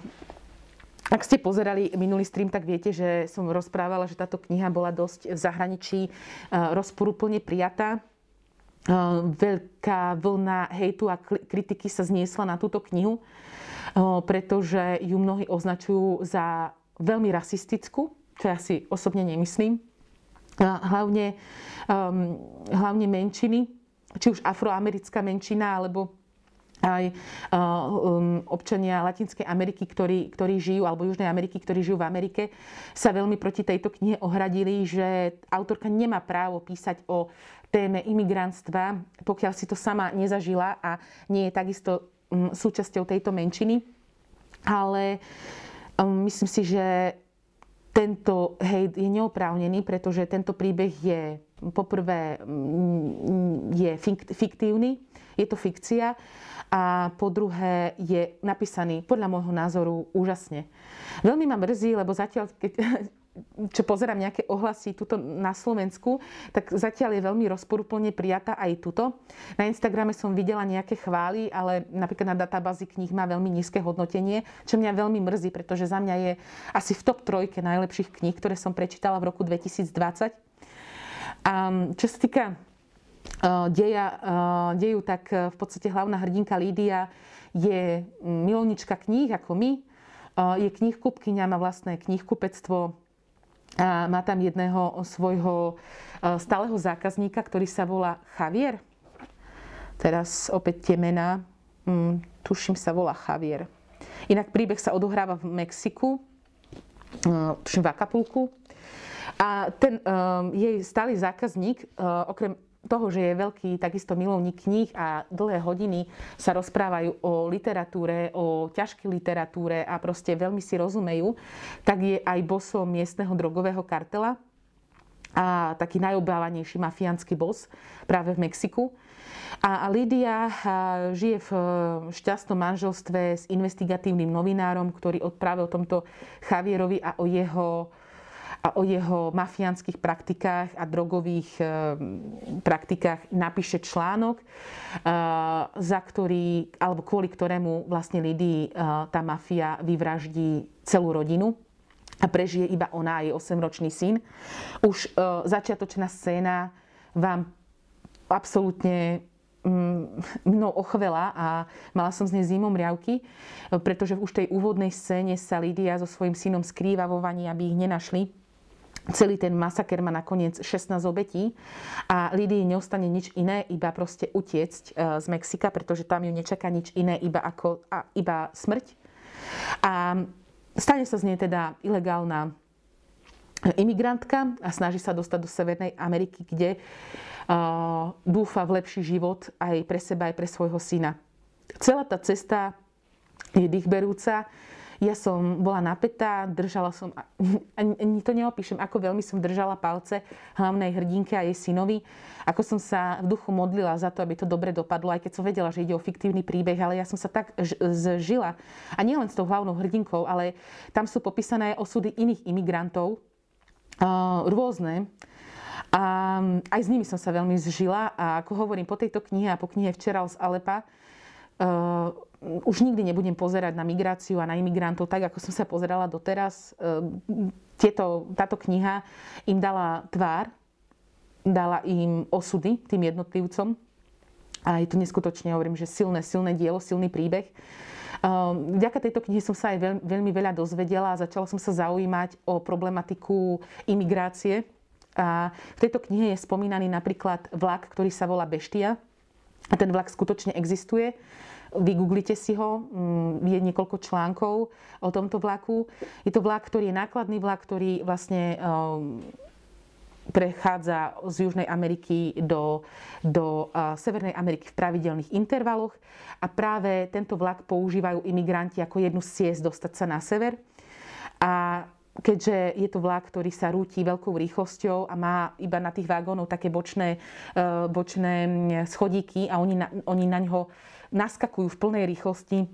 ak ste pozerali minulý stream, tak viete, že som rozprávala, že táto kniha bola dosť v zahraničí uh, rozporúplne prijatá. Uh, veľká vlna hejtu a kritiky sa zniesla na túto knihu, uh, pretože ju mnohí označujú za veľmi rasistickú, čo ja si osobne nemyslím. Uh, hlavne, um, hlavne menšiny, či už afroamerická menšina, alebo aj um, občania Latinskej Ameriky, ktorí, ktorí žijú, alebo Južnej Ameriky, ktorí žijú v Amerike, sa veľmi proti tejto knihe ohradili, že autorka nemá právo písať o téme imigrantstva, pokiaľ si to sama nezažila a nie je takisto um, súčasťou tejto menšiny. Ale um, myslím si, že tento hejt je neoprávnený, pretože tento príbeh je poprvé je fiktívny, je to fikcia a po druhé je napísaný podľa môjho názoru úžasne. Veľmi ma mrzí, lebo zatiaľ, keď, čo pozerám nejaké ohlasy tuto na Slovensku, tak zatiaľ je veľmi rozporúplne prijatá aj tuto. Na Instagrame som videla nejaké chvály, ale napríklad na databázi kníh má veľmi nízke hodnotenie, čo mňa veľmi mrzí, pretože za mňa je asi v top trojke najlepších kníh, ktoré som prečítala v roku dvetisícdvadsať. A čo sa týka deja, deju, tak v podstate hlavná hrdinka Lídia je milovnička kníh ako my. Je knihkupkyňa, má vlastné knihkupectvo a má tam jedného svojho stáleho zákazníka, ktorý sa volá Javier. Teraz opäť tie mená, tuším sa volá Javier. Inak príbeh sa odohráva v Mexiku, tuším v Acapulku. A ten um, jej stály zákazník, uh, okrem toho, že je veľký takisto milovník kníh a dlhé hodiny sa rozprávajú o literatúre, o ťažkej literatúre a proste veľmi si rozumejú, tak je aj bosom miestneho drogového kartela a taký najobávanejší mafiánsky bos práve v Mexiku. A Lídia žije v šťastnom manželstve s investigatívnym novinárom, ktorý odpráve o tomto Javierovi a o jeho... a o jeho mafiánskych praktikách a drogových praktikách napíše článok, za ktorý, alebo kvôli ktorému vlastne Lidii tá mafia vyvraždí celú rodinu a prežije iba ona a jej osemročný syn. Už začiatočná scéna vám absolútne mnou ochvela a mala som z nej zimom riavky, pretože už v tej úvodnej scéne sa Lídia so svojím synom skrýva vo vani, aby ich nenašli. Celý ten masaker má nakoniec šestnásť obetí a Lídii neostane nič iné, iba proste utiecť z Mexika, pretože tam ju nečaká nič iné, iba, ako, a, iba smrť. A stane sa z nej teda ilegálna imigrantka a snaží sa dostať do Severnej Ameriky, kde Uh, dúfa v lepší život aj pre seba, aj pre svojho syna. Celá tá cesta je dýchberúca. Ja som bola napätá, držala som, ani to neopíšem, ako veľmi som držala palce hlavnej hrdinke a jej synovi. Ako som sa v duchu modlila za to, aby to dobre dopadlo, aj keď som vedela, že ide o fiktívny príbeh, ale ja som sa tak ž- zžila. A nielen s tou hlavnou hrdinkou, ale tam sú popísané osudy iných imigrantov, uh, rôzne. A aj s nimi som sa veľmi zžila a ako hovorím, po tejto knihe a po knihe Včera z Alepa uh, už nikdy nebudem pozerať na migráciu a na imigrantov tak, ako som sa pozerala doteraz. Uh, tieto, táto kniha im dala tvár, dala im osudy tým jednotlivcom A je to neskutočne, hovorím, že silné, silné dielo, silný príbeh. Vďaka tejto knihy som sa aj veľ, veľmi veľa dozvedela a začala som sa zaujímať o problematiku imigrácie. A v tejto knihe je spomínaný napríklad vlak, ktorý sa volá Beštia. A ten vlak skutočne existuje. Vygooglite si ho, je niekoľko článkov o tomto vlaku. Je to vlak, ktorý je nákladný vlak, ktorý vlastne prechádza z Južnej Ameriky do, do Severnej Ameriky v pravidelných intervaloch a práve tento vlak používajú imigranti ako jednu z ciest dostať sa na sever. A keďže je to vlak, ktorý sa rúti veľkou rýchlosťou a má iba na tých vagónov také bočné, bočné schodíky a oni na, oni na ňo naskakujú v plnej rýchlosti,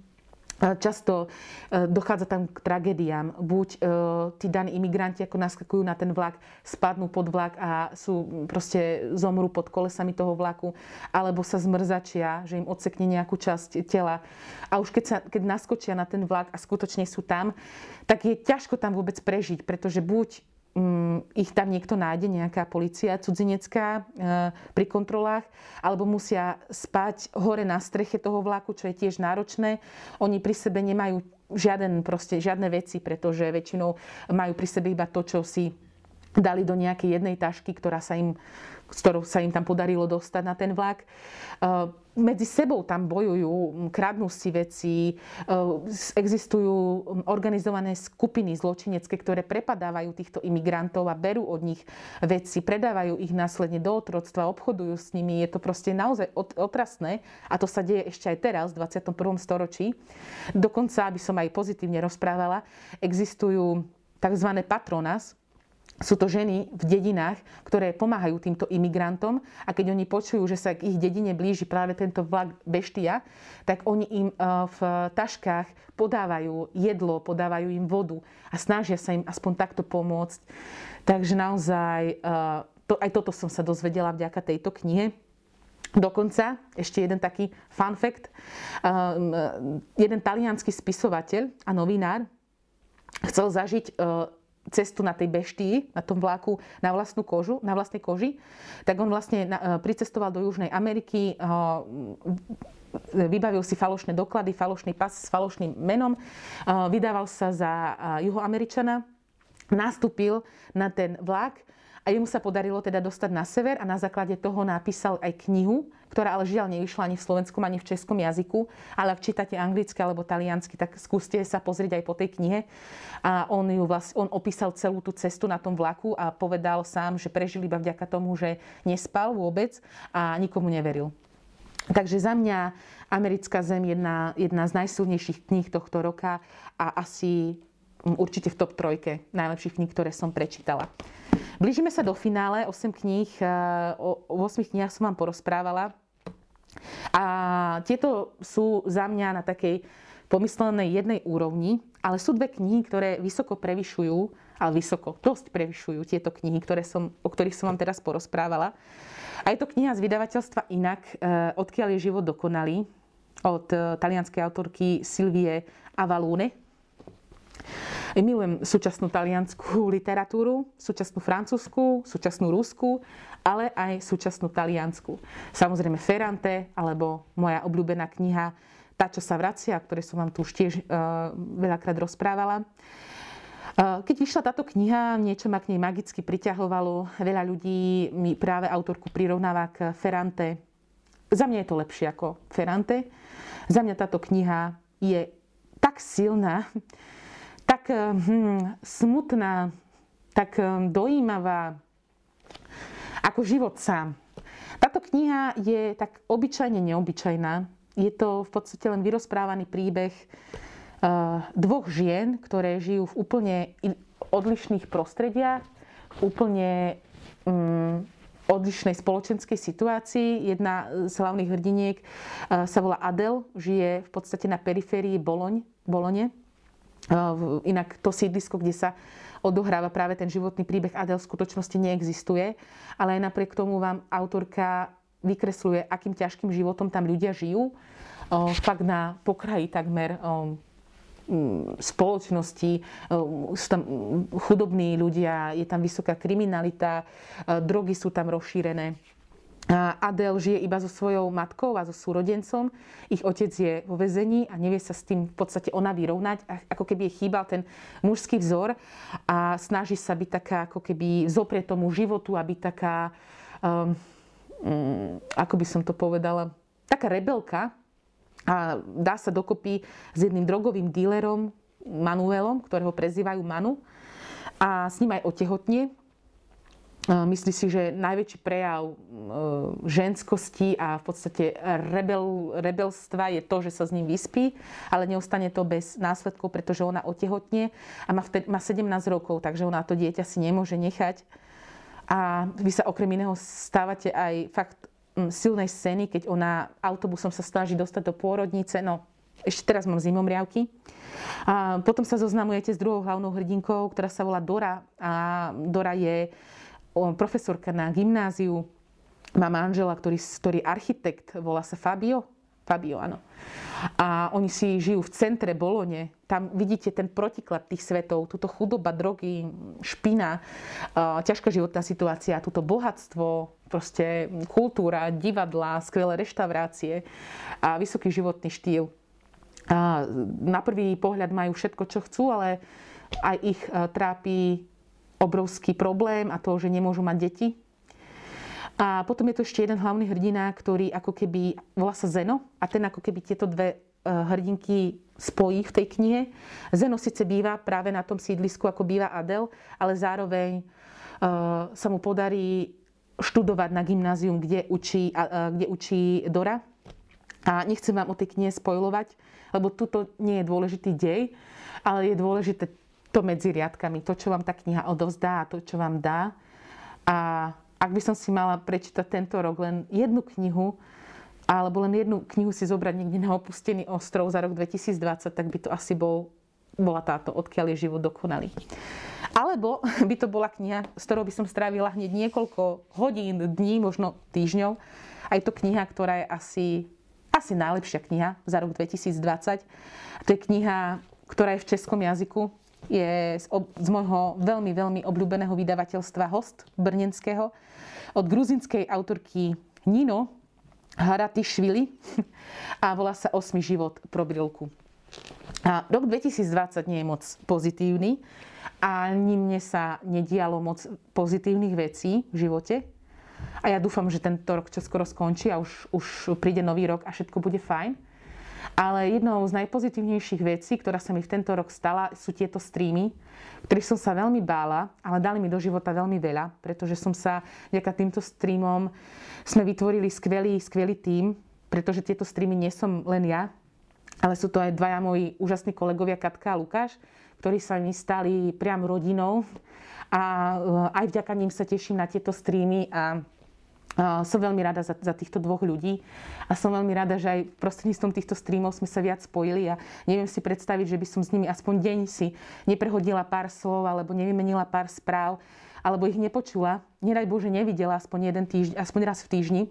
často dochádza tam k tragédiám. Buď tí daní imigranti, ako naskakujú na ten vlak, spadnú pod vlak a sú proste zomru pod kolesami toho vlaku, alebo sa zmrzačia, že im odsekne nejakú časť tela. A už keď, sa, keď naskočia na ten vlak a skutočne sú tam, tak je ťažko tam vôbec prežiť, pretože buď ich tam niekto nájde, nejaká polícia cudzinecká pri kontrolách, alebo musia spať hore na streche toho vlaku, čo je tiež náročné. Oni pri sebe nemajú žiaden, proste, žiadne veci, pretože väčšinou majú pri sebe iba to, čo si dali do nejakej jednej tašky, ktorá sa im, s ktorou sa im tam podarilo dostať na ten vlak. Medzi sebou tam bojujú, kradnú si veci, existujú organizované skupiny zločinecké, ktoré prepadávajú týchto imigrantov a berú od nich veci, predávajú ich následne do otroctva, obchodujú s nimi. Je to proste naozaj otrasné a to sa deje ešte aj teraz, v dvadsiatom prvom storočí. Dokonca, aby som aj pozitívne rozprávala, existujú tzv. Patronas. Sú to ženy v dedinách, ktoré pomáhajú týmto imigrantom a keď oni počujú, že sa k ich dedine blíži práve tento vlak Beštia, tak oni im v taškách podávajú jedlo, podávajú im vodu a snažia sa im aspoň takto pomôcť. Takže naozaj, to, aj toto som sa dozvedela vďaka tejto knihe. Dokonca, ešte jeden taký fun fact, jeden taliansky spisovateľ a novinár chcel zažiť cestu na tej Beštii, na tom vláku na vlastnú kožu, na vlastnej koži, tak on vlastne pricestoval do Južnej Ameriky, vybavil si falošné doklady, falošný pas s falošným menom, vydával sa za Juhoameričana, nastúpil na ten vlak a jemu sa podarilo teda dostať na sever a na základe toho napísal aj knihu, ktorá ale žiaľ nevyšla ani v slovenskom, ani v českom jazyku, ale ak čítate anglicky alebo taliansky, tak skúste sa pozrieť aj po tej knihe. A on, ju vlast... on opísal celú tú cestu na tom vlaku a povedal sám, že prežil iba vďaka tomu, že nespal vôbec a nikomu neveril. Takže za mňa Americká zem je jedna, jedna z najsilnejších kníh tohto roka a asi určite v top trojke najlepších kníh, ktoré som prečítala. Blížime sa do finále, osem kníh, o ôsmich knihách som vám porozprávala. A tieto sú za mňa na takej pomyslenej jednej úrovni, ale sú dve knihy, ktoré vysoko prevyšujú, ale vysoko, dosť prevyšujú tieto knihy, ktoré som, o ktorých som vám teraz porozprávala. A je to kniha z vydavateľstva IKAR, Odkiaľ je život dokonalý, od talianskej autorky Silvie Avalone. Milujem súčasnú taliansku literatúru, súčasnú francúzsku, súčasnú rusku, ale aj súčasnú taliansku. Samozrejme Ferrante, alebo moja obľúbená kniha Tá, čo sa vracia, o ktorej som vám tu už tiež uh, veľakrát rozprávala. Uh, keď vyšla táto kniha, niečo ma k nej magicky priťahovalo. Veľa ľudí mi práve autorku prirovnáva k Ferrante. Za mňa je to lepšie ako Ferrante. Za mňa táto kniha je tak silná, tak hm, smutná, tak hm, dojímavá, ako život sám. Táto kniha je tak obyčajne neobyčajná. Je to v podstate len vyrozprávaný príbeh uh, dvoch žien, ktoré žijú v úplne odlišných prostrediach, úplne um, odlišnej spoločenskej situácii. Jedna z hlavných hrdiniek uh, sa volá Adele, žije v podstate na periférii Boloň, Bolone. Inak to sídlisko, kde sa odohráva práve ten životný príbeh Adele, v skutočnosti neexistuje, ale aj napriek tomu vám autorka vykresľuje, akým ťažkým životom tam ľudia žijú. Fakt na pokraji takmer spoločnosti, sú tam chudobní ľudia, je tam vysoká kriminalita, drogy sú tam rozšírené. Adel žije iba so svojou matkou a so súrodencom. Ich otec je vo väzení a nevie sa s tým v podstate ona vyrovnať. Ako keby jej chýbal ten mužský vzor a snaží sa byť taká, ako keby zoprie tomu životu a byť taká, um, um, ako by som to povedala, taká rebelka. A dá sa dokopy s jedným drogovým dílerom Manuelom, ktorého prezývajú Manu. A s ním aj otehotnie. Myslí si, že najväčší prejav ženskosti a v podstate rebel, rebelstva je to, že sa s ním vyspí, ale neostane to bez následkov, pretože ona otehotnie a má, vtedy, má sedemnásť rokov, takže ona to dieťa si nemôže nechať. A vy sa okrem iného stávate aj fakt silnej scény, keď ona autobusom sa snaží dostať do pôrodnice, no ešte teraz mám zimomriavky. A potom sa zoznamujete s druhou hlavnou hrdinkou, ktorá sa volá Dora a Dora je profesorka na gymnáziu, má manžela, ktorý, ktorý architekt, volá sa Fabio. Fabio, áno. A oni si žijú v centre Bolone. Tam vidíte ten protiklad tých svetov, túto chudoba, drogy, špina, ťažká životná situácia, túto bohatstvo, proste kultúra, divadlá, skvelé reštaurácie a vysoký životný štýl. A na prvý pohľad majú všetko, čo chcú, ale aj ich trápi obrovský problém a to, že nemôžu mať deti. A potom je to ešte jeden hlavný hrdina, ktorý ako keby, volá sa Zeno a ten ako keby tieto dve hrdinky spojí v tej knihe. Zeno síce býva práve na tom sídlisku, ako býva Adel, ale zároveň uh, sa mu podarí študovať na gymnázium, kde učí, uh, kde učí Dora. A nechcem vám o tej knihe spoilovať, lebo tuto nie je dôležitý dej, ale je dôležité to medzi riadkami, to, čo vám tá kniha odovzdá a to, čo vám dá. A ak by som si mala prečítať tento rok len jednu knihu, alebo len jednu knihu si zobrať niekde na opustený ostrov za rok dvetisícdvadsať, tak by to asi bol, bola táto Odkiaľ je život dokonalý. Alebo by to bola kniha, s ktorou by som strávila hneď niekoľko hodín, dní, možno týždňov. A je to kniha, ktorá je asi, asi najlepšia kniha za rok dvetisícdvadsať. To je kniha, ktorá je v českom jazyku. Je z, ob, z môjho veľmi, veľmi obľúbeného vydavateľstva Host brněnského od gruzinskej autorky Nino Haratišvili a volá sa Osmý život pro Brilku. A rok dvetisícdvadsať nie je moc pozitívny a ani mne sa nedialo moc pozitívnych vecí v živote a ja dúfam, že tento rok čo skoro skončí a už, už príde nový rok a všetko bude fajn. Ale jednou z najpozitívnejších vecí, ktorá sa mi v tento rok stala, sú tieto streamy, ktorých som sa veľmi bála, ale dali mi do života veľmi veľa, pretože som sa, vďaka týmto streamom, sme vytvorili skvelý, skvelý tím, pretože tieto streamy nie som len ja, ale sú to aj dvaja moji úžasní kolegovia Katka a Lukáš, ktorí sa mi stali priam rodinou a aj vďaka nim sa teším na tieto streamy a Uh, som veľmi rada za, za týchto dvoch ľudí a som veľmi rada, že aj prostredníctvom týchto streamov sme sa viac spojili a neviem si predstaviť, že by som s nimi aspoň deň si neprehodila pár slov alebo nevymenila pár správ alebo ich nepočula. Nedaj Bože, nevidela aspoň, jeden týždeň, aspoň raz v týždni.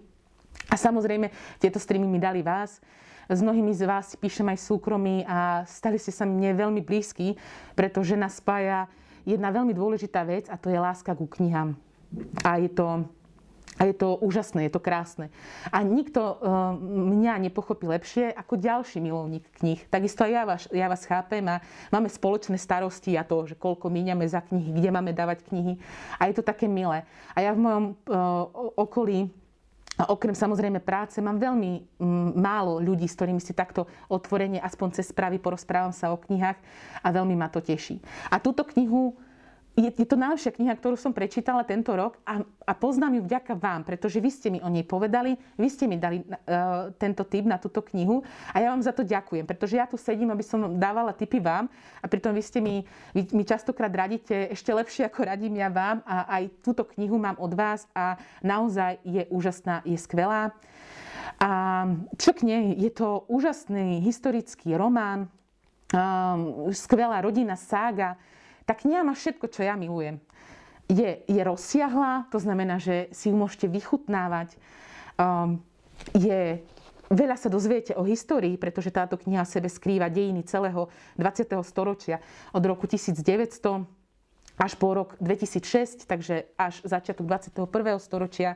A samozrejme, tieto streamy mi dali vás. S mnohými z vás píšem aj súkromí a stali ste sa mne veľmi blízky, pretože nás spája jedna veľmi dôležitá vec a to je láska ku knihám. A je to... A je to úžasné, je to krásne. A nikto uh, mňa nepochopí lepšie ako ďalší milovník kníh. Takisto aj ja vás, ja vás chápem a máme spoločné starosti a to, že koľko míňame za knihy, kde máme dávať knihy. A je to také milé. A ja v mojom uh, okolí, okrem samozrejme práce, mám veľmi um, málo ľudí, s ktorými si takto otvorene, aspoň cez správy, porozprávam sa o knihách a veľmi ma to teší. A túto knihu... Je to najlepšia kniha, ktorú som prečítala tento rok a, a poznám ju vďaka vám, pretože vy ste mi o nej povedali, vy ste mi dali uh, tento tip na túto knihu a ja vám za to ďakujem, pretože ja tu sedím, aby som dávala tipy vám a pritom vy ste mi, vy mi častokrát radíte ešte lepšie, ako radím ja vám a aj túto knihu mám od vás a naozaj je úžasná, je skvelá. A čo k nej? Je to úžasný historický román, um, skvelá rodinná sága. Tá kniha má všetko, čo ja milujem. Je, je rozsiahlá, to znamená, že si ju môžete vychutnávať. Um, je, veľa sa dozviete o histórii, pretože táto kniha sebe skrýva dejiny celého dvadsiateho storočia od roku tisícdeväťsto až po rok dvetisícšesť, takže až začiatok dvadsiateho prvého storočia.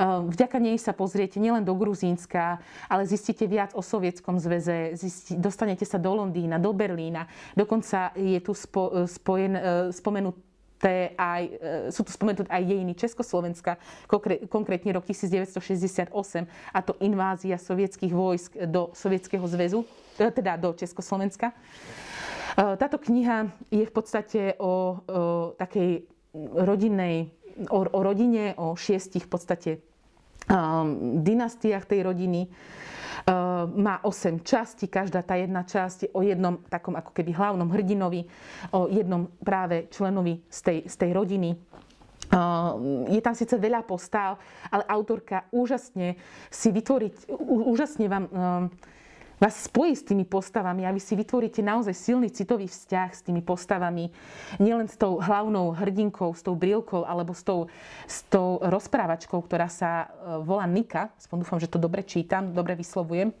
Vďaka nej sa pozriete nielen do Gruzínska, ale zistíte viac o Sovietskom zväze, zistí, dostanete sa do Londýna, do Berlína, dokonca je tu spo, spojen, spomenuté aj, sú tu spomenuté aj dejiny Československa, konkrétne rok devätnásťstošesťdesiatosem, a to invázia sovietských vojsk do Sovietskeho zväzu, teda do Československa. Táto kniha je v podstate o, o takej rodinnej, o, o rodine, o šiestich v podstate um, dynastiách tej rodiny. Uh, má osem častí, každá tá jedna časť je o jednom takom ako keby hlavnom hrdinovi, o jednom práve členovi z tej, z tej rodiny. Je tam síce veľa postáv, ale autorka úžasne si vytvoriť, úžasne vám... Um, vás spojí s tými postavami a vy si vytvoríte naozaj silný citový vzťah s tými postavami. Nielen s tou hlavnou hrdinkou, s tou Brilkou, alebo s tou, s tou rozprávačkou, ktorá sa volá Nika, aspoň dúfam, že to dobre čítam, dobre vyslovujem,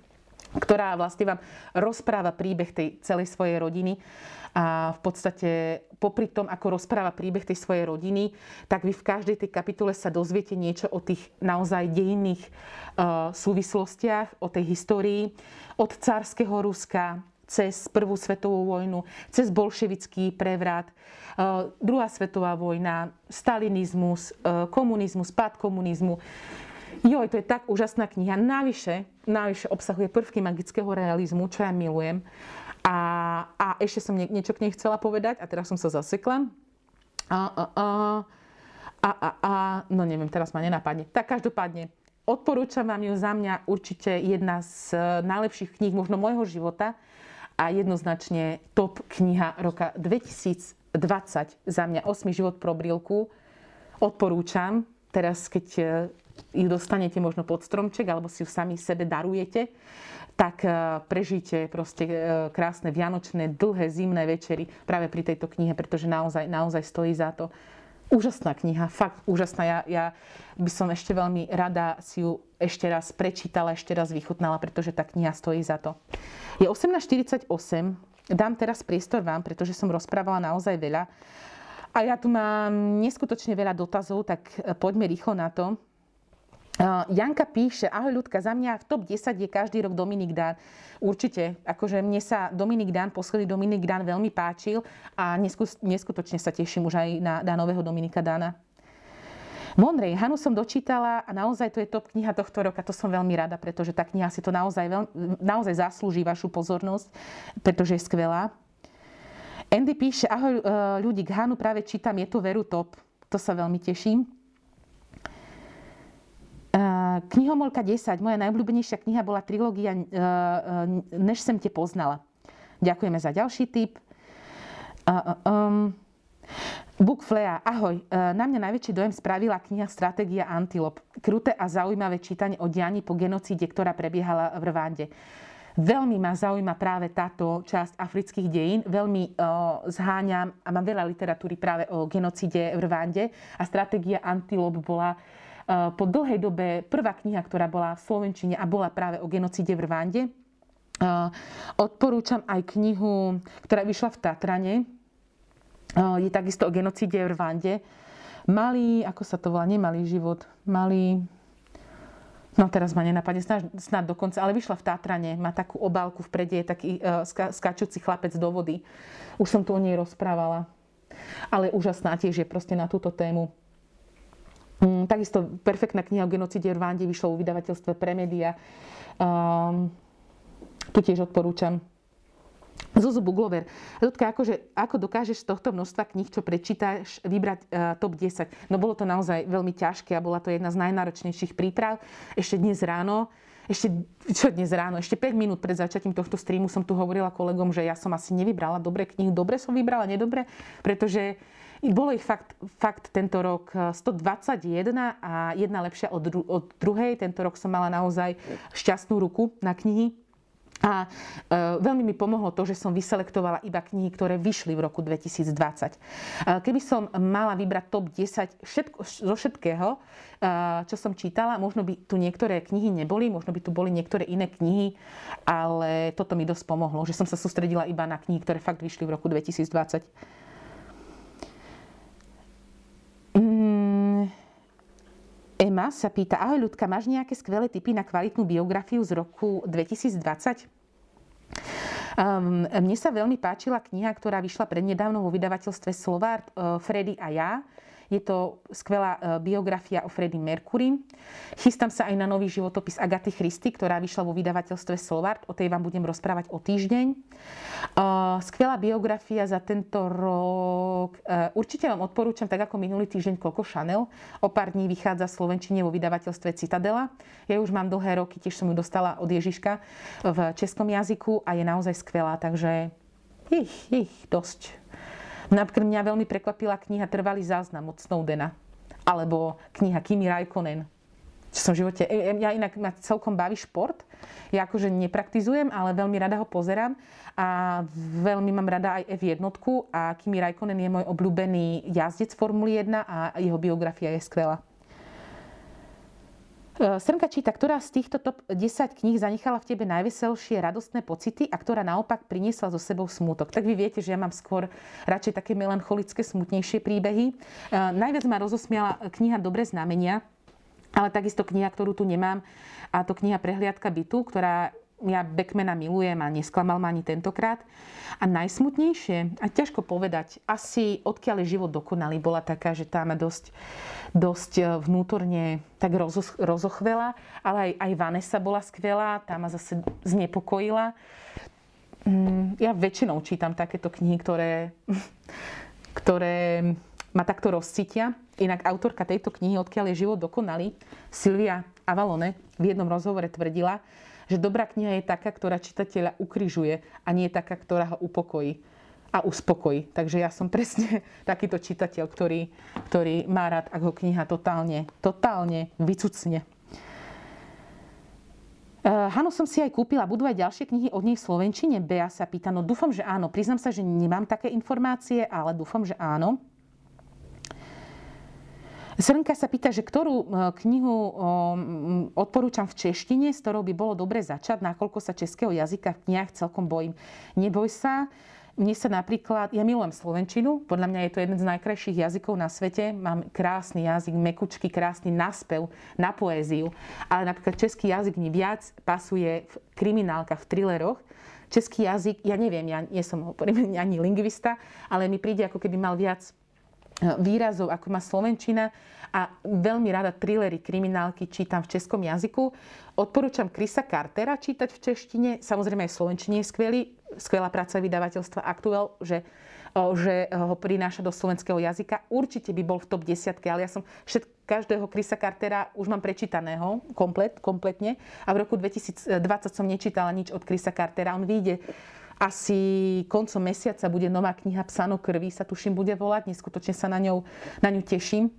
ktorá vlastne vám rozpráva príbeh tej celej svojej rodiny. A v podstate popri tom, ako rozpráva príbeh tej svojej rodiny, tak vy v každej tej kapitole sa dozviete niečo o tých naozaj dejinných uh, súvislostiach, o tej histórii od cárskeho Ruska cez prvú svetovú vojnu, cez bolševický prevrat, uh, druhá svetová vojna, stalinizmus, uh, komunizmus, pád komunizmu. Joj, to je tak úžasná kniha. Navyše, navyše obsahuje prvky magického realizmu, čo ja milujem. A, a ešte som nie, niečo k nej chcela povedať a teraz som sa zasekla. A, a, a, a, a, a, no neviem, teraz ma nenapadne. Tak každopádne, odporúčam vám ju, za mňa určite jedna z najlepších kníh možno môjho života a jednoznačne top kniha roka dvetisícdvadsať za mňa. Osmý život pro Brilku. Odporúčam, teraz keď ju dostanete možno pod stromček, alebo si ju sami sebe darujete, tak prežijte proste krásne vianočné, dlhé, zimné večery práve pri tejto knihe, pretože naozaj, naozaj stojí za to. Úžasná kniha, fakt úžasná. Ja, ja by som ešte veľmi rada si ju ešte raz prečítala, ešte raz vychutnala, pretože tá kniha stojí za to. Je osemnásť štyridsaťosem, dám teraz priestor vám, pretože som rozprávala naozaj veľa. A ja tu mám neskutočne veľa dotazov, tak poďme rýchlo na to. Uh, Janka píše, ahoj Ľudka, za mňa v top desať je každý rok Dominik Dán. Určite, akože mne sa Dominik Dán, posledný Dominik Dán veľmi páčil a nesku, neskutočne sa teším už aj na, na nového Dominika Dána. Mondrej, Hanu som dočítala a naozaj to je top kniha tohto roka, to som veľmi rada, pretože tá kniha si to naozaj, veľmi, naozaj zaslúži vašu pozornosť, pretože je skvelá. Andy píše, ahoj uh, ľudí, k Hanu práve čítam, je to veru top, to sa veľmi teším. Knihomolka desať. Moja najobľúbenejšia kniha bola trilógia Než sem te poznala. Ďakujeme za ďalší tip. Bookflea. Ahoj. Na mňa najväčší dojem spravila kniha Stratégia antilop. Kruté a zaujímavé čítanie o dianí po genocíde, ktorá prebiehala v Rwande. Veľmi ma zaujíma práve táto časť afrických dejín. Veľmi uh, zháňam a mám veľa literatúry práve o genocíde v Rwande. A Stratégia antilop bola po dlhej dobe prvá kniha, ktorá bola v slovenčine a bola práve o genocíde v Rwande. Odporúčam aj knihu, ktorá vyšla v Tatrane. Je takisto o genocíde v Rwande. Malý, ako sa to volá, nemalý život, malý... No teraz ma nenapadne, snad dokonca, ale vyšla v Tatrane, má takú obálku v predeji, taký skáčuci chlapec do vody. Už som tu o nej rozprávala. Ale úžasná tiež je proste na túto tému. Takisto perfektná kniha o genocíde v Rwande vyšla u vydavateľstve Premedia. Um, tu tiež odporúčam. Zuzu Buglover. Ľudka, akože, ako dokážeš z tohto množstva kníh, čo prečítaš, vybrať uh, top desať? No bolo to naozaj veľmi ťažké a bola to jedna z najnáročnejších príprav. Ešte dnes ráno, ešte, čo dnes ráno, ešte päť minút pred začiatím tohto streamu som tu hovorila kolegom, že ja som asi nevybrala dobre knihy. Dobre som vybrala, nedobre, pretože bolo ich fakt, fakt tento rok stodvadsaťjeden a jedna lepšia od, dru- od druhej. Tento rok som mala naozaj šťastnú ruku na knihy. A e, veľmi mi pomohlo to, že som vyselektovala iba knihy, ktoré vyšli v roku dvetisícdvadsať. E, keby som mala vybrať top desať všetko, zo všetkého, e, čo som čítala, možno by tu niektoré knihy neboli, možno by tu boli niektoré iné knihy, ale toto mi dosť pomohlo, že som sa sústredila iba na knihy, ktoré fakt vyšli v roku dvetisícdvadsať. Ema sa pýta: ahoj Ľudka, máš nejaké skvelé tipy na kvalitnú biografiu z roku dvetisícdvadsať? Um, mne sa veľmi páčila kniha, ktorá vyšla prednedávno vo vydavateľstve Slovart, uh, Freddy a ja. Je to skvelá uh, biografia o Freddie Mercury. Chystám sa aj na nový životopis Agaty Christy, ktorá vyšla vo vydavateľstve Slovart. O tej vám budem rozprávať o týždeň. Uh, skvelá biografia za tento rok. Uh, určite vám odporúčam, tak ako minulý týždeň, Coco Chanel. O pár dní vychádza v slovenčine vo vydavateľstve Citadela. Ja už mám dlhé roky, tiež som ju dostala od Ježiška v českom jazyku a je naozaj skvelá, takže ich, ich, dosť. Napríklad mňa veľmi prekvapila kniha Trvalý záznam od Snowdena. Alebo kniha Kimi Raikkonen. Čo som v živote... Ja inak ma celkom baví šport. Ja akože nepraktizujem, ale veľmi rada ho pozerám. A veľmi mám rada aj F jeden. A Kimi Raikkonen je môj obľúbený jazdec Formuly jedna a jeho biografia je skvelá. Srnka číta: ktorá z týchto top desať kníh zanechala v tebe najveselšie radostné pocity a ktorá naopak priniesla so sebou smútok? Tak vy viete, že ja mám skôr radšej také melancholické, smutnejšie príbehy. Najviac ma rozosmiala kniha Dobré znamenia, ale takisto kniha, ktorú tu nemám, a to kniha Prehliadka bytu, ktorá... Ja Backmana milujem a nesklamal ma ani tentokrát. A najsmutnejšie, a ťažko povedať, asi Odkiaľ je život dokonalý bola taká, že tá ma dosť, dosť vnútorne tak rozo, rozochvela. Ale aj, aj Vanessa bola skvelá, tá ma zase znepokojila. Ja väčšinou čítam takéto knihy, ktoré, ktoré ma takto rozcítia. Inak autorka tejto knihy Odkiaľ je život dokonalý, Silvia Avalone, v jednom rozhovore tvrdila, že dobrá kniha je taká, ktorá čitateľa ukrižuje a nie taká, ktorá ho upokojí a uspokojí. Takže ja som presne takýto čitateľ, ktorý, ktorý má rád, ak ho kniha totálne, totálne vycucne. Hanu som si aj kúpila. Budú aj ďalšie knihy od nej v slovenčine? Bea sa pýta. No dúfam, že áno. Priznám sa, že nemám také informácie, ale dúfam, že áno. Srnka sa pýta, že ktorú knihu odporúčam v češtine, s ktorou by bolo dobre začať, nakoľko sa českého jazyka v knihách celkom bojím. Neboj sa. Mne sa napríklad, ja milujem slovenčinu, podľa mňa je to jeden z najkrajších jazykov na svete, mám krásny jazyk, mekučky, krásny naspev na poéziu, ale napríklad český jazyk mi viac pasuje v kriminálkach, v trileroch. Český jazyk, ja neviem, ja nie som ani lingvista, ale mi príde, ako keby mal viac výrazov, ako má slovenčina, a veľmi rada trilery, kriminálky čítam v českom jazyku. Odporúčam Chrisa Cartera čítať v češtine, samozrejme aj v slovenčine je skvelý, skvelá práca vydavateľstva Aktuel, že, že ho prináša do slovenského jazyka. Určite by bol v top desať, ale ja som všet, každého Chrisa Cartera už mám prečítaného komplet, kompletne a v roku dvetisícdvadsať som nečítala nič od Chrisa Cartera. On vyjde asi koncom mesiaca, bude nová kniha Psano krvi, sa tuším bude volať. Neskutočne sa na, ňou, na ňu teším.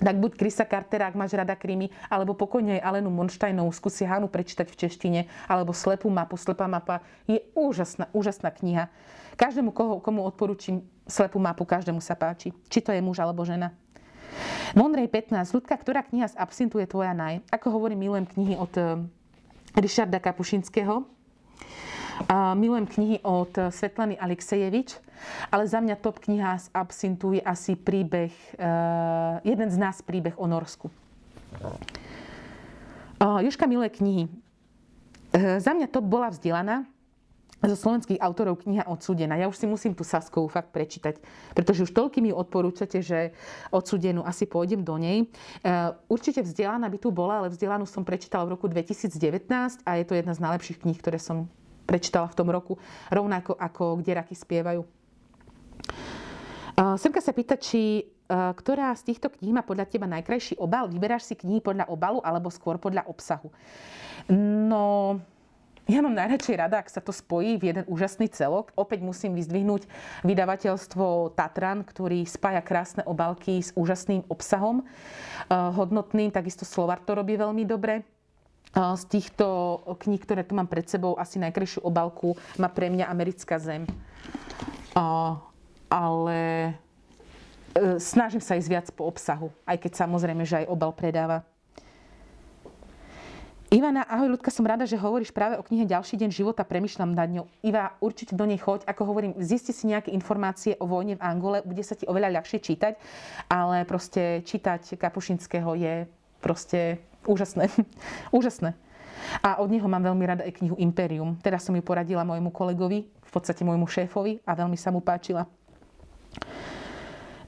Tak buď Chrisa Cartera, ak máš rada krimi, alebo pokojne aj Alenu Mornštajnovú. Skúsi Hanu prečítať v češtine, alebo Slepú mapu. Slepá mapa je úžasná, úžasná kniha. Každému, koho, komu odporúčim Slepú mapu, každému sa páči. Či to je muž alebo žena. Mondrej pätnásť. Ľudka, ktorá kniha z Absintu je tvoja naj? Ako hovorím, milujem knihy od Ryszarda Kapuścińského. Uh, milujem knihy od Svetlany Alexejevič, ale za mňa top kniha z Absintu je asi príbeh, uh, jeden z nás príbeh o Norsku. Uh, Jožka miluje knihy. Uh, za mňa top bola Vzdelaná, zo slovenských autorov kniha Odsudená. Ja už si musím tú Saskovú fakt prečítať, pretože už toľkým ju odporúčate, že Odsudenú, asi pôjdem do nej. Uh, určite Vzdelaná by tu bola, ale Vzdelanú som prečítala v roku dvetisícdevätnásť a je to jedna z najlepších kníh, ktoré som prečítala v tom roku, rovnako ako Kde raky spievajú. Srnka sa pýta, či ktorá z týchto kníh má podľa teba najkrajší obal? Vyberáš si knihy podľa obalu alebo skôr podľa obsahu? No, ja mám najradšej rada, ak sa to spojí v jeden úžasný celok. Opäť musím vyzdvihnúť vydavateľstvo Tatran, ktorý spája krásne obalky s úžasným obsahom, hodnotným. Takisto Slovart to robí veľmi dobre. Z týchto kníh, ktoré tu mám pred sebou, asi najkrajšiu obálku má pre mňa Americká zem. Uh, ale uh, snažím sa ísť viac po obsahu, aj keď samozrejme, že aj obal predáva. Ivana, ahoj Ľudka, som rada, že hovoríš práve o knihe Ďalší deň života, premýšľam nad ňou. Iva, určite do nej choď, ako hovorím, zisti si nejaké informácie o vojne v Angole, bude sa ti oveľa ľahšie čítať, ale proste čítať Kapuścińského je proste úžasné. úžasné. A od neho mám veľmi rada aj knihu Imperium. Teraz som ju poradila môjmu kolegovi, v podstate môjmu šéfovi a veľmi sa mu páčila.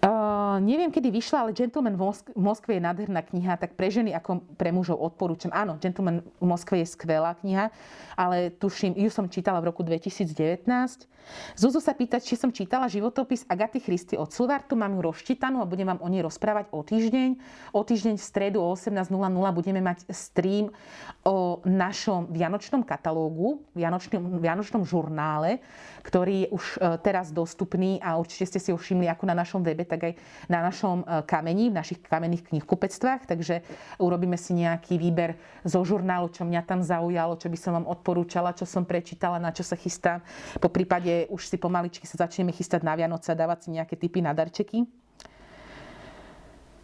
Uh, neviem, kedy vyšla, ale Gentleman v Mosk- Moskve je nádherná kniha, tak pre ženy ako pre mužov odporúčam. Áno, Gentleman v Moskve je skvelá kniha, ale tuším, ju som čítala v roku dvetisíc devätnásť. Zuzu sa pýta, či som čítala životopis Agaty Christy od Slovartu. Mám ju rozčítanú a budem vám o nej rozprávať o týždeň. O týždeň v stredu o osemnásť nula nula budeme mať stream o našom vianočnom katalógu, vianočnom, vianočnom žurnále, ktorý je už teraz dostupný a určite ste si ho všimli ako na našom webe, tak aj na našom kameni, v našich kamenných knihkupectvách. Takže urobíme si nejaký výber zo žurnálu, čo mňa tam zaujalo, čo by som vám odporúčala, čo som prečítala, na čo sa chystám. Po prípade už si pomaličky sa začneme chystať na Vianoce a dávať si nejaké tipy na darčeky.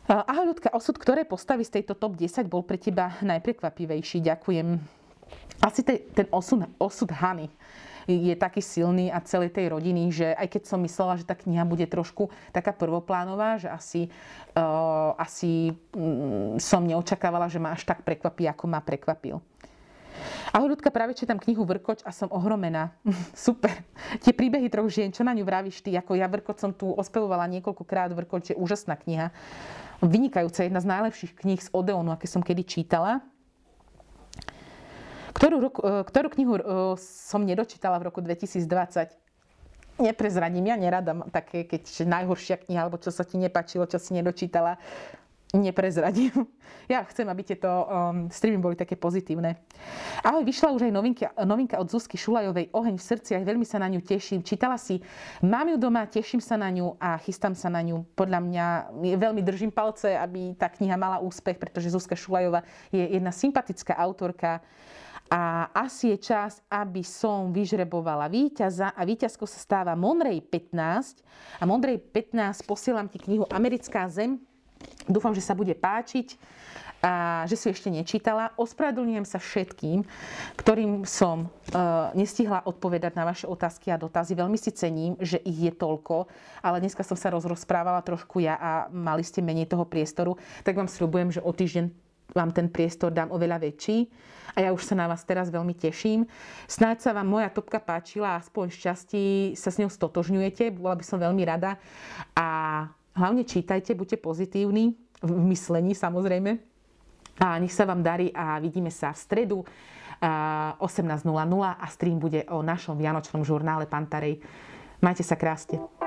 Ahoj Ľudka, osud ktoré postavy z tejto top desať bol pre teba najprekvapivejší? Ďakujem. Asi ten osud, osud Hany je taký silný a celej tej rodiny, že aj keď som myslela, že tá kniha bude trošku taká prvoplánová, že asi, uh, asi um, som neočakávala, že ma až tak prekvapí, ako ma prekvapil. Ahoj Ľudka, práve čítam knihu Vrkoč a som ohromená. Super. Tie príbehy troch žien, čo na ňu vravíš ty? Ako ja Vrkoč som tu ospevovala niekoľkokrát. Vrkoč je úžasná kniha. Vynikajúca, jedna z najlepších kníh z Odeonu, aké som kedy čítala. Ktorú, ktorú knihu som nedočítala v roku dvetisíc dvadsať? Neprezradím, ja nerada také, keď najhoršia kniha, alebo čo sa ti nepáčilo, čo si nedočítala, neprezradím. Ja chcem, aby tieto um, streamy boli také pozitívne. Ahoj, vyšla už aj novinka, novinka od Zuzky Šulajovej Oheň v srdciach, veľmi sa na ňu teším. Čítala si, mám ju doma, teším sa na ňu a chystám sa na ňu. Podľa mňa veľmi držím palce, aby tá kniha mala úspech, pretože Zuzka Šulajová je jedna sympatická autorka. A asi je čas, aby som vyžrebovala víťaza a víťazkou sa stáva Monrej pätnásť. A Monrej pätnásť, posielam ti knihu Americká zem. Dúfam, že sa bude páčiť a že si ešte nečítala. Ospravedlňujem sa všetkým, ktorým som e, nestihla odpovedať na vaše otázky a dotazy. Veľmi si cením, že ich je toľko, ale dneska som sa rozprávala trošku ja a mali ste menej toho priestoru. Tak vám sľubujem, že o týždeň vám ten priestor dám oveľa väčší a ja už sa na vás teraz veľmi teším. Snáď sa vám moja topka páčila a aspoň šťastí sa s ňou stotožňujete, bola by som veľmi rada a hlavne čítajte, buďte pozitívni v myslení samozrejme a nech sa vám darí a vidíme sa v stredu osemnásť nula nula a stream bude o našom vianočnom žurnále Pantarej. Majte sa krásne.